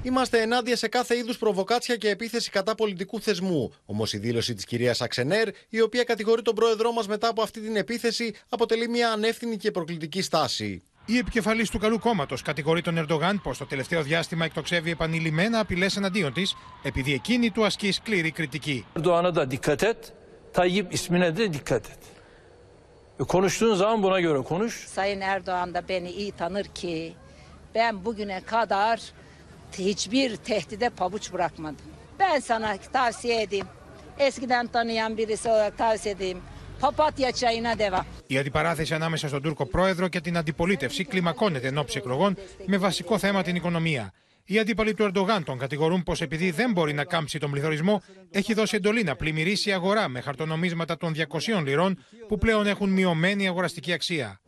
Είμαστε ενάντια σε κάθε είδους προβοκάτσια και επίθεση κατά πολιτικού θεσμού. Όμως η δήλωση της κυρίας Αξενέρ, η οποία κατηγορεί τον πρόεδρό μας μετά από αυτή την επίθεση, αποτελεί μια ανεύθυνη και προκλητική στάση. Η επικεφαλής του Καλού Κόμματος κατηγορεί τον Ερντογάν πως το τελευταίο διάστημα εκτοξεύει επανειλημμένα απειλές εναντίον της, επειδή εκείνη του ασκεί σκληρή κριτική. Konuştuğun zaman buna göre konuş. Sayın Erdoğan da beni iyi tanır ki ben bugüne kadar hiçbir tehdide pabuç bırakmadım. Ben sana tavsiye edeyim. Eskiden tanıyan birisi olarak tavsiye edeyim. Papatya çayına devam. Η αντιπαράθεση ανάμεσα στον Τούρκο πρόεδρο και την αντιπολίτευση κλιμακώνεται ενόψει εκλογών με βασικό θέμα την οικονομία. Οι αντίπαλοι του Ερντογάν τον κατηγορούν πως επειδή δεν μπορεί να κάμψει τον πληθωρισμό, έχει δώσει εντολή να πλημμυρίσει η αγορά με χαρτονομίσματα των διακοσίων λιρών που πλέον έχουν μειωμένη αγοραστική αξία.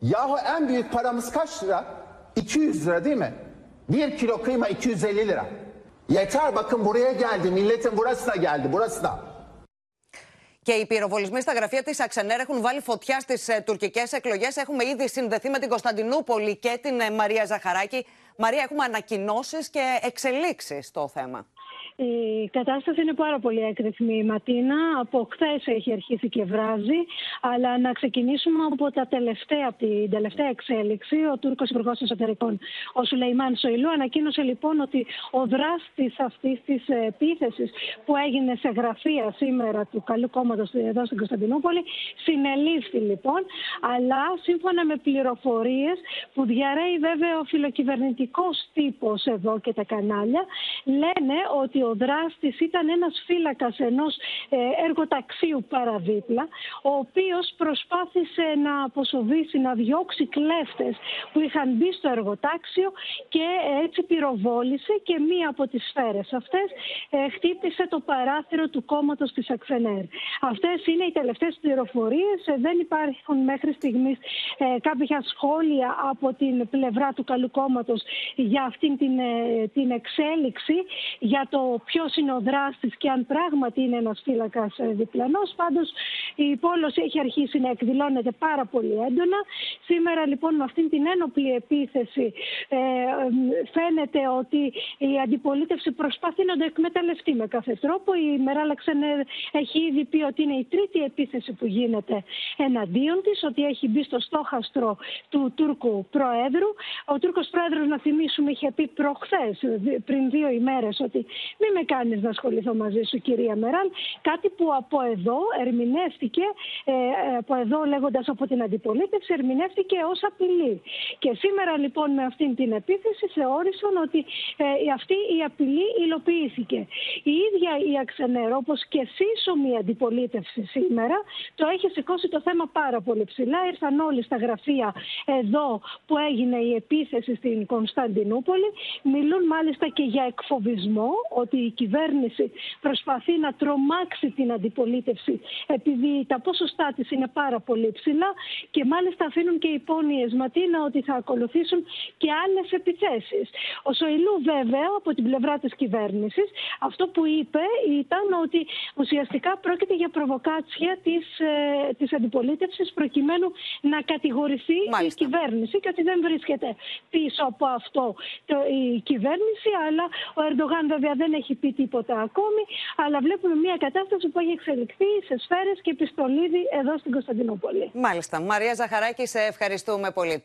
Και οι πυροβολισμοί στα γραφεία της Αξενέρ έχουν βάλει φωτιά στις τουρκικές εκλογές. Έχουμε ήδη συνδεθεί με την Κωνσταντινούπολη και την Μαρία Ζαχαράκη. Μαρία, έχουμε ανακοινώσεις και εξελίξεις στο θέμα. Η κατάσταση είναι πάρα πολύ έκρηθμη, Ματίνα. Από χθες έχει αρχίσει και βράζει. Αλλά να ξεκινήσουμε από τα τελευταία, από την τελευταία εξέλιξη. Ο Τούρκος Υπουργός Εσωτερικών, ο Σουλεϊμάν Σοϊλού, ανακοίνωσε λοιπόν ότι ο δράστης αυτής της επίθεσης που έγινε σε γραφεία σήμερα του Καλού Κόμματος εδώ στην Κωνσταντινούπολη συνελήφθη λοιπόν. Αλλά σύμφωνα με πληροφορίες που διαρρέει βέβαια ο φιλοκυβερνητικός τύπος εδώ και τα κανάλια, λένε ότι ο δράστης ήταν ένας φύλακας ενός ε, εργοταξίου παραδίπλα, ο οποίος προσπάθησε να αποσοβήσει, να διώξει κλέφτες που είχαν μπει στο εργοτάξιο και έτσι πυροβόλησε και μία από τις σφαίρες αυτές ε, χτύπησε το παράθυρο του κόμματος της Αξενέρ. Αυτές είναι οι τελευταίες πληροφορίες. Δεν υπάρχουν μέχρι στιγμής ε, κάποια σχόλια από την πλευρά του Καλού Κόμματος για αυτήν την, ε, την εξέλιξη, για το ποιος είναι ο δράστης και αν πράγματι είναι ένας φύλακας διπλανός. Πάντως η πόλωση έχει αρχίσει να εκδηλώνεται πάρα πολύ έντονα. Σήμερα λοιπόν με αυτήν την ένοπλη επίθεση ε, φαίνεται ότι η αντιπολίτευση προσπαθεί να το εκμεταλλευτεί με κάθε τρόπο. Η Μεράλ Αλεξενέρ έχει ήδη πει ότι είναι η τρίτη επίθεση που γίνεται εναντίον της, ότι έχει μπει στο στόχαστρο του Τούρκου Προέδρου. Ο Τούρκος Πρόεδρος, να θυμίσουμε, είχε πει προχθές, πριν δύο ημέρες, ότι μην με κάνεις να ασχοληθώ μαζί σου, κυρία Μεράλ. Κάτι που από εδώ ερμηνεύτηκε, ε, από εδώ λέγοντας από την αντιπολίτευση, ερμηνεύτηκε ως απειλή. Και σήμερα λοιπόν με αυτήν την επίθεση θεώρησαν ότι ε, αυτή η απειλή υλοποιήθηκε. Η ίδια η Αξενέρο, όπως και σύσσωμη αντιπολίτευση σήμερα, το έχει σηκώσει το θέμα πάρα πολύ ψηλά. Ήρθαν όλοι στα γραφεία εδώ που έγινε η επίθεση στην Κωνσταντινούπολη. Μιλούν μάλιστα και για εκφοβισμό, ότι η κυβέρνηση προσπαθεί να τρομάξει την αντιπολίτευση επειδή τα ποσοστά της είναι πάρα πολύ ψηλά, και μάλιστα αφήνουν και υπόνοιες, Ματίνα, ότι θα ακολουθήσουν και άλλες επιθέσεις. Ο Σοηλού βέβαια από την πλευρά της κυβέρνησης αυτό που είπε ήταν ότι ουσιαστικά πρόκειται για προβοκάτσια της, ε, της αντιπολίτευσης προκειμένου να κατηγορηθεί η κυβέρνηση και ότι δεν βρίσκεται πίσω από αυτό το, η κυβέρνηση. Αλλά ο Ερντογάν βέβαια δεν έχει πει τίποτα ακόμη, αλλά βλέπουμε μια κατάσταση που έχει εξελιχθεί σε σφαίρες και επιστολίδι εδώ στην Κωνσταντινούπολη. Μάλιστα. Μαρία Ζαχαράκη, σε ευχαριστούμε πολύ.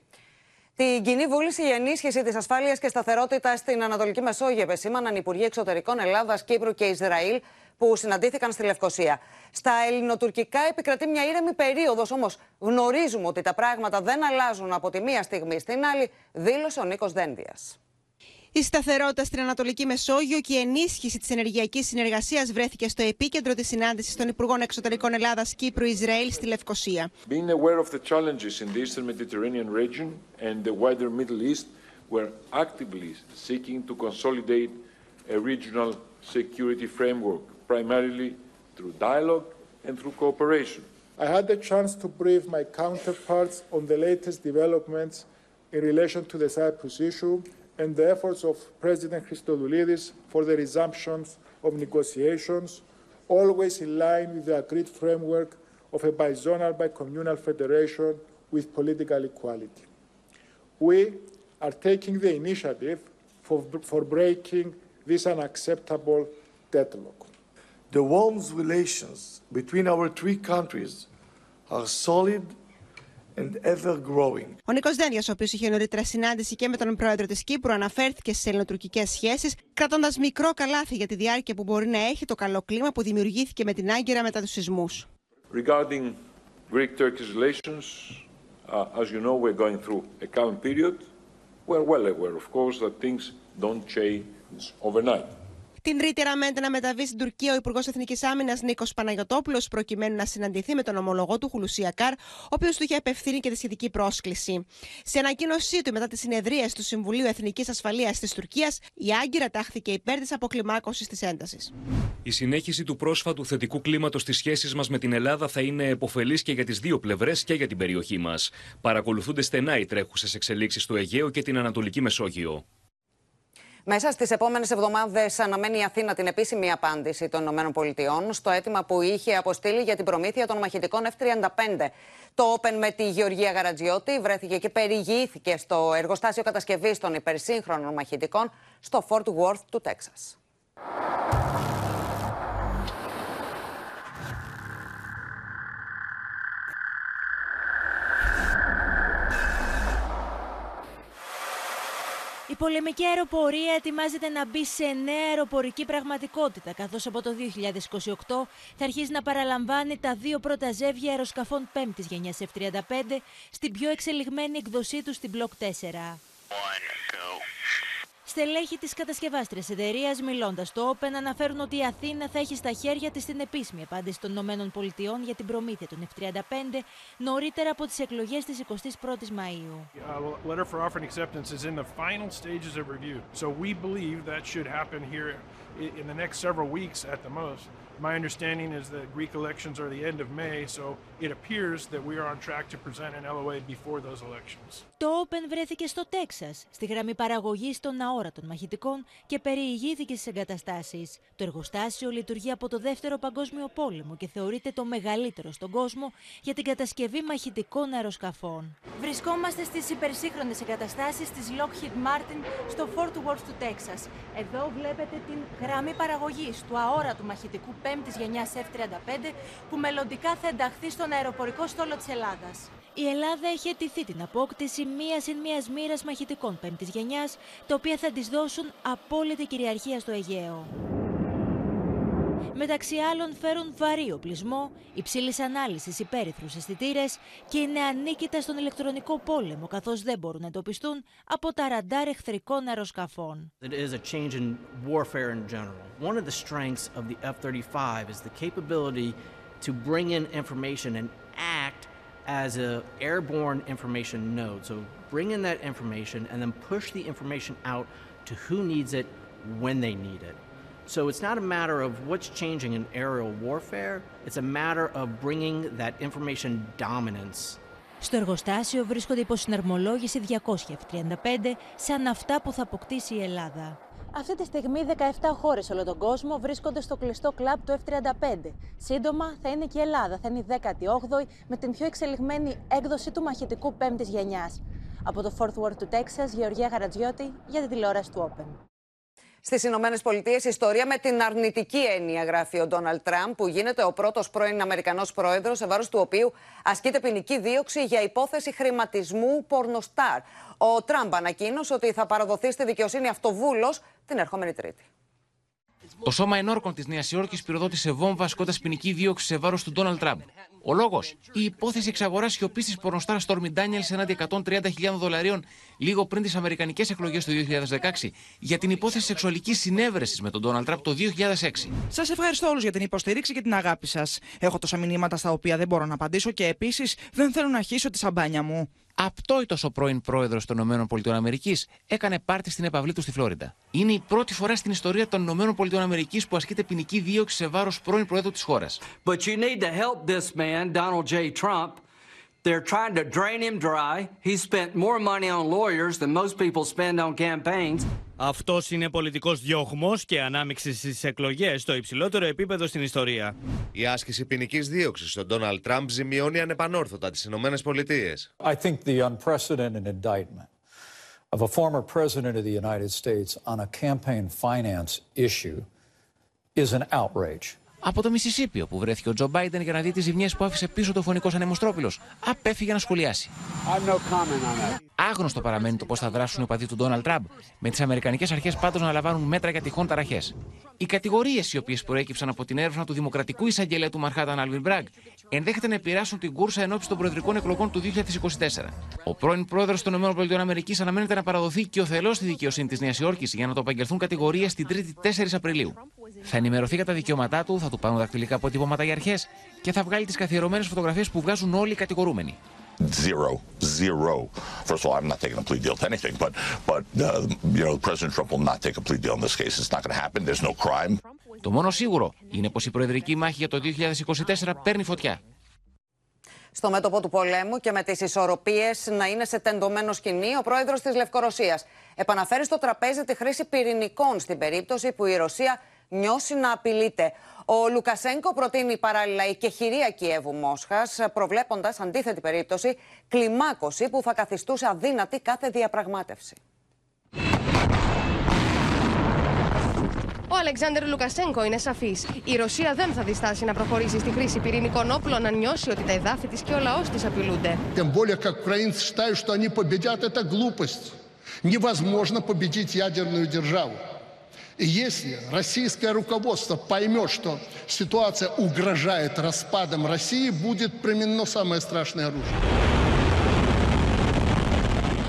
Την κοινή βούληση για ενίσχυση της ασφάλειας και σταθερότητας στην Ανατολική Μεσόγειο επεσήμαναν οι Υπουργοί Εξωτερικών Ελλάδας, Κύπρου και Ισραήλ, που συναντήθηκαν στη Λευκοσία. Στα ελληνοτουρκικά επικρατεί μια ήρεμη περίοδος, όμως γνωρίζουμε ότι τα πράγματα δεν αλλάζουν από τη μία στιγμή στην άλλη, δήλωσε ο Νίκος Δένδιας. Η σταθερότητα στην Ανατολική Μεσόγειο και η ενίσχυση της ενεργειακής συνεργασίας βρέθηκε στο επίκεντρο της συνάντησης των Υπουργών Εξωτερικών Ελλάδας, Κύπρου, Ισραήλ στη Λευκοσία. Being aware of the challenges in the Eastern Mediterranean region and the wider Middle East, we're actively seeking to consolidate a regional security framework, primarily through dialogue and through cooperation. I had the chance to brief my counterparts on the latest developments in relation to the Cyprus issue and the efforts of President Christodoulidis for the resumption of negotiations, always in line with the agreed framework of a bizonal bi-communal federation with political equality. We are taking the initiative for, for breaking this unacceptable deadlock. The warm relations between our three countries are solid. Ο Νίκος Δένδιας, ο οποίος είχε νωρίτερα συνάντηση και με τον πρόεδρο της Κύπρου, αναφέρθηκε στις ελληνοτουρκικές σχέσεις, κρατώντας μικρό καλάθι για τη διάρκεια που μπορεί να έχει το καλό κλίμα που δημιουργήθηκε με την Άγκυρα μετά τους σεισμούς. Regarding Greek-Turkish relations, uh, as you know, we're going through a calm period. We're well aware, of course, that things don't change overnight. Την Τρίτη αναμένεται να μεταβεί στην Τουρκία ο Υπουργός Εθνικής Άμυνας Νίκος Παναγιωτόπουλος, προκειμένου να συναντηθεί με τον ομολογό του Χουλουσί Ακάρ, ο οποίος του είχε απευθύνει και τη σχετική πρόσκληση. Σε ανακοίνωσή του μετά τις συνεδρίες του Συμβουλίου Εθνικής Ασφαλείας της Τουρκίας, η Άγκυρα τάχθηκε υπέρ της αποκλιμάκωσης της έντασης. Η συνέχιση του πρόσφατου θετικού κλίματος στις σχέσεις μας με την Ελλάδα θα είναι επωφελής και για τις δύο πλευρές και για την περιοχή μας. Παρακολουθούνται στενά οι τρέχουσες εξελίξεις στο Αιγαίο και την Ανατολική Μεσόγειο. Μέσα στις επόμενες εβδομάδες αναμένει η Αθήνα την επίσημη απάντηση των ΗΠΑ στο αίτημα που είχε αποστείλει για την προμήθεια των μαχητικών εφ τριάντα πέντε. Το Open με τη Γεωργία Γαρατζιώτη βρέθηκε και περιηγήθηκε στο εργοστάσιο κατασκευής των υπερσύγχρονων μαχητικών στο Fort Worth του Τέξας. Η πολεμική αεροπορία ετοιμάζεται να μπει σε νέα αεροπορική πραγματικότητα, καθώς από το δύο χιλιάδες είκοσι οκτώ θα αρχίσει να παραλαμβάνει τα δύο πρώτα ζεύγια αεροσκαφών πέμπτης γενιάς εφ τριάντα πέντε στην πιο εξελιγμένη εκδοσή του στην Block τέσσερα. Στελέχοι της κατασκευάστριας εταιρείας, μιλώντας στο Open, αναφέρουν ότι η Αθήνα θα έχει στα χέρια της την επίσημη απάντηση των ΗΠΑ για την προμήθεια των εφ τριάντα πέντε νωρίτερα από τις εκλογές της εικοστής πρώτης Μαΐου. My understanding is that Greek elections are the end of May, so it appears that we are on track to present an L O A before those elections. Το Open βρέθηκε στο Τέξας, στη γραμμή παραγωγής των αόρατων μαχητικών, και περιηγήθηκε στις εγκαταστάσεις. Το εργοστάσιο λειτουργεί από το Δεύτερο Παγκόσμιο Πόλεμο και θεωρείται το μεγαλύτερο στον κόσμο για την κατασκευή μαχητικών αεροσκαφών. Βρισκόμαστε στις υπερσύγχρονες εγκαταστάσεις της Lockheed Martin στο Fort Worth του Τέξας. Εδώ βλέπετε την γραμμή παραγωγής του αόρατου μαχητικού πέμπτης γενιάς εφ τριάντα πέντε, που μελλοντικά θα ενταχθεί στον αεροπορικό στόλο της Ελλάδας. Η Ελλάδα έχει αιτηθεί την απόκτηση μίας συν μίας μοίρας μαχητικών πέμπτης γενιάς, τα οποία θα της δώσουν απόλυτη κυριαρχία στο Αιγαίο. μεταξύ άλλων φέρουν βαρύ οπλισμό, υψηλής ανάλυσης υπέρυθρους αισθητήρες και είναι ανίκητα στον ηλεκτρονικό πόλεμο, καθώς δεν μπορούν να εντοπιστούν από τα ραντάρ εχθρικών αεροσκαφών. As a airborne information node. So bring in that information and then push the information out to who needs it when they need it. So it's not a matter of what's changing in aerial warfare, it's a matter of bringing that information dominance. Στο εργοστάσιο βρίσκονται υπό συναρμολόγηση διακόσια τριάντα πέντε σαν αυτά που θα αποκτήσει η Ελλάδα. Αυτή τη στιγμή δεκαεπτά χώρες σε όλο τον κόσμο βρίσκονται στο κλειστό κλαμπ του εφ τριάντα πέντε. Σύντομα θα είναι και η Ελλάδα, θα είναι η δέκατη όγδοη με την πιο εξελιγμένη έκδοση του μαχητικού πέμπτης γενιάς. Από το Fort Worth του Τέξας, Γεωργία Γαρατζιώτη για την τηλεόραση του Open. Στις Ηνωμένες Πολιτείες, ιστορία με την αρνητική έννοια, γράφει ο Ντόναλντ Τραμπ, που γίνεται ο πρώτος πρώην Αμερικανός πρόεδρος, σε βάρος του οποίου ασκείται ποινική δίωξη για υπόθεση χρηματισμού πορνοστάρ. Ο Τραμπ ανακοίνωσε ότι θα παραδοθεί στη δικαιοσύνη αυτοβούλος την ερχόμενη Τρίτη. Το σώμα ενόρκων της Νέας Υόρκης πυροδότησε βόμβα ασκώντας ποινική δίωξη σε βάρος του Ντόναλντ Τραμπ. Ο λόγος, η υπόθεση εξαγοράς σιωπής της πορνοστάρ Στόρμι Ντάνιελς εναντί εκατόν τριάντα χιλιάδων δολαρίων λίγο πριν τις αμερικανικές εκλογές του δύο χιλιάδες δεκαέξι για την υπόθεση σεξουαλικής συνέβρεσης με τον Ντόναλντ Τραμπ το δύο χιλιάδες έξι. Σας ευχαριστώ όλους για την υποστήριξη και την αγάπη σας. Έχω τόσα μηνύματα στα οποία δεν μπορώ να απαντήσω και επίσης δεν θέλω να αρχίσω τη σαμπάνια μου. Απτόητος ο πρώην πρόεδρος των ΗΠΑ έκανε πάρτι στην επαυλή του στη Φλόριντα. Είναι η πρώτη φορά στην ιστορία των ΗΠΑ που ασκείται ποινική δίωξη σε βάρος πρώην πρόεδρου της χώρας. But you need to help this man, Donald J. Trump. They're trying to drain him dry. He spent more money on lawyers than most people spend on campaigns. Αυτός είναι πολιτικός διωγμός και ανάμειξη στις εκλογές στο υψηλότερο επίπεδο στην ιστορία. Η άσκηση ποινικής δίωξης στον Ντόναλντ Τραμπ ζημιώνει ανεπανόρθωτα τις Ηνωμένες Πολιτείες. I think the unprecedented indictment of a former president of the United States on a campaign finance issue is an outrage. Από το Μισισίπι, όπου βρέθηκε ο Τζο Μπάιντεν για να δει τις ζημιές που άφησε πίσω το φωνικός ανεμοστρόπιλος, απέφυγε να σχολιάσει. No Άγνωστο παραμένει το πώς θα δράσουν οι οπαδοί του Ντόναλντ Τραμπ, με τις αμερικανικές αρχές πάντως να λαμβάνουν μέτρα για τυχόν ταραχές. Οι κατηγορίες οι οποίες προέκυψαν από την έρευνα του Δημοκρατικού Εισαγγελέα του Μανχάταν Άλβιν Μπραγκ ενδέχεται να επηρεάσουν την κούρσα εν ώψη των προεδρικών εκλογών του δύο χιλιάδες είκοσι τέσσερα. Ο πρώην πρόεδρος των ΗΠΑ αναμένεται να παραδοθεί και οθελώς στη δικαιοσύνη της Νέας Υόρκης για να το απαγγελθούν κατηγορίες την τρίτη τέσσερις Απριλίου. Θα ενημερωθεί για τα δικαιώματά του, θα του πάρουν δακτυλικά αποτυπώματα οι αρχές και θα βγάλει τις καθιερωμένες φωτογραφίες που βγάζουν όλοι οι κατηγορούμενοι. Zero, zero. First of all, I'm not taking a plea deal to anything, but, but uh, you know, President Trump will not take a plea deal in this case. It's not going to happen. There's no crime. Το μόνο σίγουρο είναι πως η προεδρική μάχη για το δύο χιλιάδες είκοσι τέσσερα παίρνει φωτιά. Στο μέτωπο του πολέμου και με τις ισορροπίες να είναι σε τεντωμένο σκηνή, ο πρόεδρος της Λευκορωσίας επαναφέρει στο τραπέζι τη χρήση πυρηνικών στην περίπτωση που η Ρωσία νιώσει να απειλείται. Ο Λουκασένκο προτείνει παράλληλα η κεχηρία Κιέβου-Μόσχας, προβλέποντας αντίθετη περίπτωση κλιμάκωση που θα καθιστούσε αδύνατη κάθε διαπραγμάτευση. Ο Αλεξάνδερ Λουκασένκο είναι σαφής. Η Ρωσία δεν θα διστάσει να προχωρήσει στη χρήση πυρηνικών όπλων αν νιώσει ότι τα εδάφη της και ο λαός της απειλούνται. Тем более, как украинцы считают, что они победят, это глупость. Невозможно победить ядерную державу. Если российское руководство поймет, что ситуация угрожает распадом России, будет применено самое страшное оружие.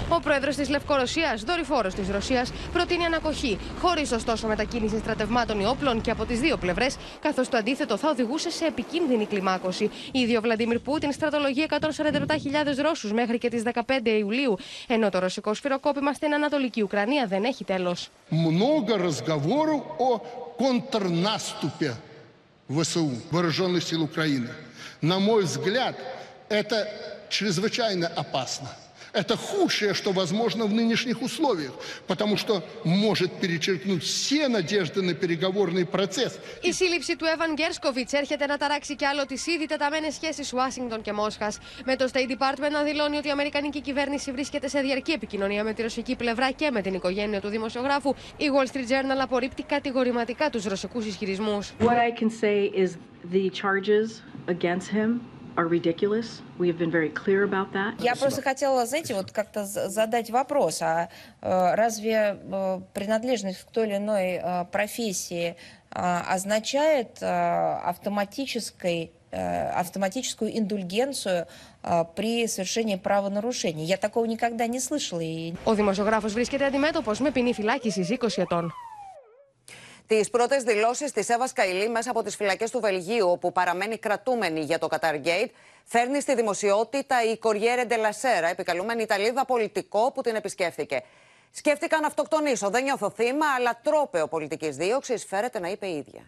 Ο πρόεδρος της Λευκορωσίας, δορυφόρος της Ρωσίας, προτείνει ανακοχή, χωρίς ωστόσο μετακίνηση στρατευμάτων ή όπλων και από τις δύο πλευρές, καθώς το αντίθετο θα οδηγούσε σε επικίνδυνη κλιμάκωση. Ήδη ο Βλαντίμιρ Πούτιν στρατολογεί εκατόν σαράντα επτά χιλιάδες Ρώσους μέχρι και τις δεκαπέντε Ιουλίου, ενώ το ρωσικό σφυροκόπημα στην Ανατολική Ουκρανία δεν έχει τέλος. Много разговоров о контрнаступе ВСУ, вооруженных сил Украины. На мой взгляд, это чрезвычайно опасно. Это худшее, что возможно в нынешних условиях, потому что может перечеркнуть все надежды на переговорный процесс. Η σύλληψη του Εβαν Γκέρσκοβιτς έρχεται να ταράξει κι άλλο τις ήδη τεταμένες σχέσεις Ουάσιγκτον και Μόσχας. Με το State Department να δηλώνει ότι η Αμερικανική κυβέρνηση βρίσκεται σε διαρκή επικοινωνία με τη ρωσική πλευρά και με την οικογένεια του δημοσιογράφου, η Wall Street Journal απορρίπτει κατηγορηματικά τους ρωσικούς ισχυρισμούς. What I can say is the charges against him Я просто хотела, знаете, вот как-то задать вопрос, а разве принадлежность к той или иной профессии означает автоматической, автоматическую индульгенцию при совершении правонарушений? Я такого никогда не слышала. Ο δημοσιογράφος βρίσκεται αντιμέτωπος με ποινή φυλάκισης είκοσι ετών. Τις πρώτες δηλώσεις της Εύας Καϊλή μέσα από τις φυλακές του Βελγίου, όπου παραμένει κρατούμενη για το Καταργέιτ, φέρνει στη δημοσιότητα η Κοριέρε Ντελασέρα, επικαλούμενη Ιταλίδα πολιτικό που την επισκέφθηκε. Σκέφτηκα να αυτοκτονήσω, δεν νιώθω θύμα, αλλά τρόπαιο πολιτικής δίωξης, φέρεται να είπε η ίδια.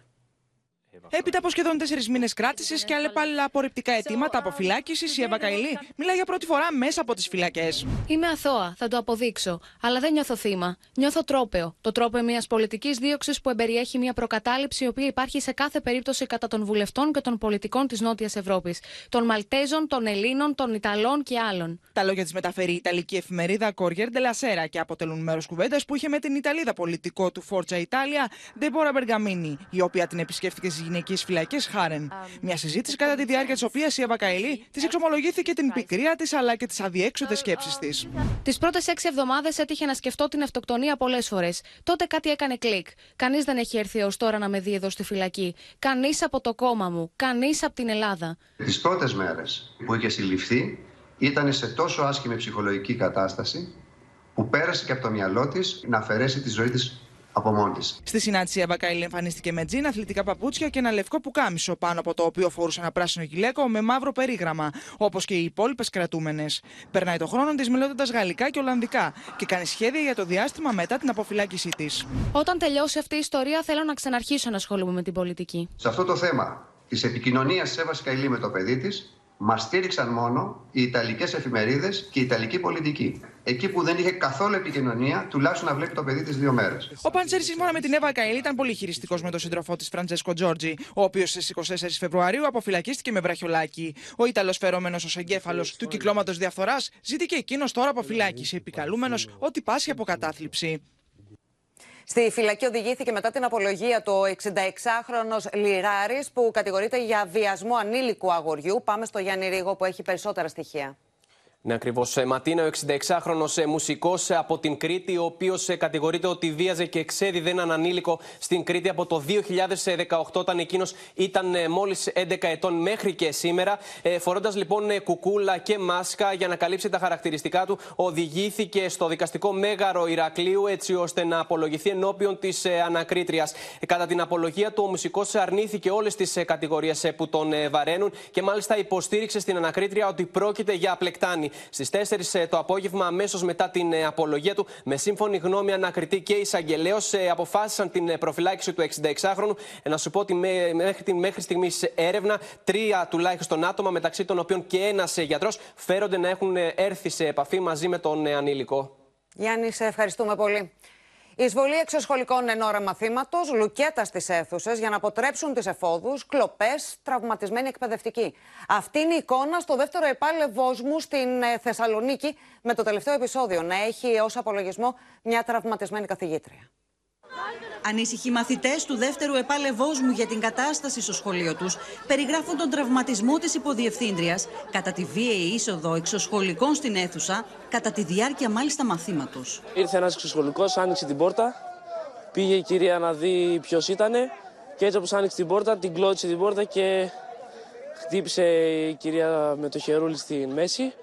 Έπειτα από σχεδόν τέσσερις μήνες κράτησης και αλλεπάλληλα απορριπτικά αιτήματα αποφυλάκησης, η Εύα Καϊλή μιλά για πρώτη φορά μέσα από τις φυλακές. Είμαι αθώα, θα το αποδείξω. Αλλά δεν νιώθω θύμα. Νιώθω τρόπαιο. Το τρόπαιο μιας πολιτικής δίωξης που εμπεριέχει μια προκατάληψη η οποία υπάρχει σε κάθε περίπτωση κατά των βουλευτών και των πολιτικών της Νότιας Ευρώπης. Των Μαλτέζων, των Ελλήνων, των Ιταλών και άλλων. Τα λόγια της μεταφέρει η Ιταλική εφημερίδα Corriere della Sera και αποτελούν μέρος κουβέντας που είχε με την Ιταλίδα πολιτικό του Forza Italia, Ντεμπόρα Μπεργαμίνη, η οποία την επισκέφθηκε στις γυναικείες φυλακές Χάρεν. Μια συζήτηση κατά τη διάρκεια της οποίας η Εύα Καϊλή της εξομολογήθηκε την πικρία της αλλά και τις αδιέξοδες σκέψεις της. Τις πρώτες έξι εβδομάδες έτυχε να σκεφτώ την αυτοκτονία πολλές φορές. Τότε κάτι έκανε κλικ. Κανείς δεν έχει έρθει ως τώρα να με δει εδώ στη φυλακή. Κανείς από το κόμμα μου. Κανείς από την Ελλάδα. Τις πρώτες μέρες που είχε συλληφθεί ήταν σε τόσο άσχημη ψυχολογική κατάσταση που πέρασε και από το μυαλό της να αφαιρέσει τη ζωή της. Στη συνάντηση η Εύα Καϊλή εμφανίστηκε με τζιν, αθλητικά παπούτσια και ένα λευκό πουκάμισο, πάνω από το οποίο φορούσε ένα πράσινο γυλαίκο με μαύρο περίγραμμα, όπως και οι υπόλοιπες κρατούμενες. Περνάει το χρόνο της μιλώντας γαλλικά και ολλανδικά και κάνει σχέδια για το διάστημα μετά την αποφυλάκησή της. Όταν τελειώσει αυτή η ιστορία, θέλω να ξαναρχίσω να ασχολούμαι με την πολιτική. Σε αυτό το θέμα της επικοινωνίας της Εύας Καϊλή με το παιδί της, μας στήριξαν μόνο οι ιταλικές εφημερίδες και η ιταλική πολιτική. Εκεί που δεν είχε καθόλου επικοινωνία, τουλάχιστον να βλέπει το παιδί της δύο μέρες. Ο Παντσέρης, σύμφωνα με την Εύα Καϊλή, ήταν πολύ χειριστικός με τον σύντροφό της Φραντζέσκο Τζόρτζι, ο οποίος στις είκοσι τέσσερις Φεβρουαρίου αποφυλακίστηκε με βραχιολάκι. Ο Ιταλός, φερόμενος ως εγκέφαλος του κυκλώματος διαφθοράς, ζήτηκε εκείνος τώρα αποφυλάκηση, επικαλούμενος ότι πάσχει από κατάθλιψη. Στη φυλακή οδηγήθηκε μετά την απολογία του εξήντα εξάχρονος Λιράρης που κατηγορείται για βιασμό ανήλικου αγοριού. Πάμε στο Γιάννη Ρήγο που έχει περισσότερα στοιχεία. Ναι, ακριβώς. Ματίνα, ο εξήντα εξάχρονος μουσικός από την Κρήτη, ο οποίος κατηγορείται ότι βίαζε και εξέδιδε έναν ανήλικο στην Κρήτη από το δύο χιλιάδες δεκαοκτώ, όταν εκείνος ήταν μόλις έντεκα ετών μέχρι και σήμερα. Φορώντας λοιπόν κουκούλα και μάσκα για να καλύψει τα χαρακτηριστικά του, οδηγήθηκε στο δικαστικό μέγαρο Ηρακλείου, έτσι ώστε να απολογηθεί ενώπιον της ανακρίτριας. Κατά την απολογία του, ο μουσικός αρνήθηκε όλες τις κατηγορίες που τον βαραίνουν και μάλιστα υποστήριξε στην ανακρίτρια ότι πρόκειται για πλεκτάνη. Στις τέσσερις το απόγευμα, αμέσως μετά την απολογία του, με σύμφωνη γνώμη ανακριτή και εισαγγελέως, αποφάσισαν την προφυλάκιση του εξήντα εξάχρονου. Να σου πω ότι μέχρι την μέχρι στιγμής έρευνα, τρία τουλάχιστον άτομα, μεταξύ των οποίων και ένας γιατρός, φέρονται να έχουν έρθει σε επαφή μαζί με τον ανήλικο. Γιάννη, σε ευχαριστούμε πολύ. Η εισβολή εξωσχολικών εν ώρα μαθήματος, λουκέτα στις αίθουσες για να αποτρέψουν τις εφόδους, κλοπές, τραυματισμένοι εκπαιδευτικοί. Αυτή είναι η εικόνα στο δεύτερο επάλευός μου στην Θεσσαλονίκη, με το τελευταίο επεισόδιο να έχει ως απολογισμό μια τραυματισμένη καθηγήτρια. Ανήσυχοι μαθητές του δεύτερου επάλευός μου για την κατάσταση στο σχολείο τους περιγράφουν τον τραυματισμό της υποδιευθύντριας κατά τη βίαιη είσοδο εξωσχολικών στην αίθουσα, κατά τη διάρκεια μάλιστα μαθήματος. Ήρθε ένας εξωσχολικός, άνοιξε την πόρτα, πήγε η κυρία να δει ποιος ήτανε και έτσι όπως άνοιξε την πόρτα, την κλώτησε την πόρτα και χτύπησε η κυρία με το χερούλι στη μέση.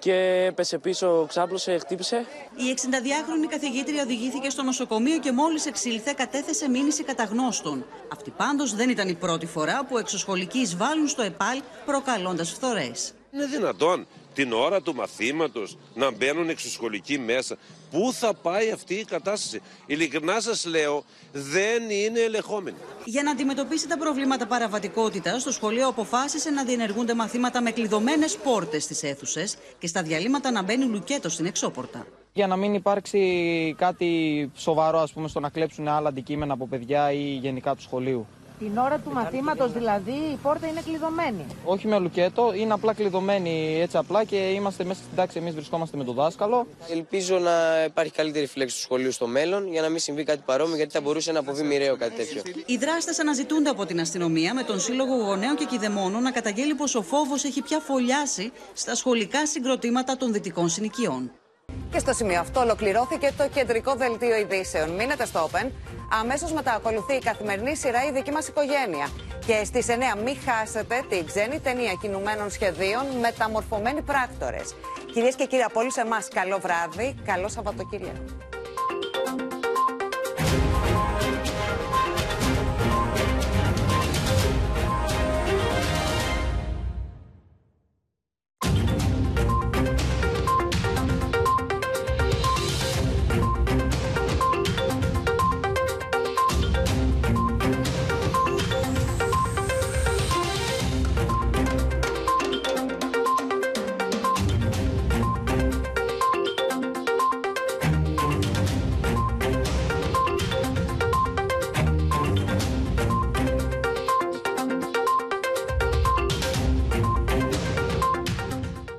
Και έπεσε πίσω, ξάπλωσε, χτύπησε. Η εξηνταδυάχρονη καθηγήτρια οδηγήθηκε στο νοσοκομείο και μόλις εξήλθε κατέθεσε μήνυση καταγνώστων. Αυτή πάντως δεν ήταν η πρώτη φορά που εξωσχολικοί εισβάλλουν στο ΕΠΑΛ προκαλώντας φθορές. Είναι δυνατόν την ώρα του μαθήματος να μπαίνουν εξωσχολικοί μέσα? Πού θα πάει αυτή η κατάσταση? Ειλικρινά σας λέω, δεν είναι ελεγχόμενη. Για να αντιμετωπίσει τα προβλήματα παραβατικότητας, το σχολείο αποφάσισε να διενεργούνται μαθήματα με κλειδωμένες πόρτες στις αίθουσες και στα διαλύματα να μπαίνει λουκέτο στην εξώπορτα. Για να μην υπάρξει κάτι σοβαρό, ας πούμε, στο να κλέψουν άλλα αντικείμενα από παιδιά ή γενικά του σχολείου. Την ώρα του μαθήματος δηλαδή η πόρτα είναι κλειδωμένη. Όχι με λουκέτο, είναι απλά κλειδωμένη έτσι απλά και είμαστε μέσα στην τάξη. Εμείς βρισκόμαστε με τον δάσκαλο. Ελπίζω να υπάρχει καλύτερη φύλαξη του σχολείου στο μέλλον για να μην συμβεί κάτι παρόμοιο, γιατί θα μπορούσε να αποβεί μοιραίο κάτι τέτοιο. Οι δράστες αναζητούνται από την αστυνομία με τον Σύλλογο Γονέων και Κηδεμόνων να καταγγέλει πως ο φόβος έχει πια φωλιάσει στα σχολικά συγκροτήματα των δυτικών συνοικιών. Και στο σημείο αυτό ολοκληρώθηκε το κεντρικό δελτίο ειδήσεων. Μείνετε στο Open. Αμέσως μετά ακολουθεί η καθημερινή σειρά «Η δική μας οικογένεια». Και στις εννιά μην χάσετε την ξένη ταινία κινουμένων σχεδίων «Μεταμορφωμένοι πράκτορες». Κυρίες και κύριοι, από όλους εμάς καλό βράδυ, καλό Σαββατοκύριακο.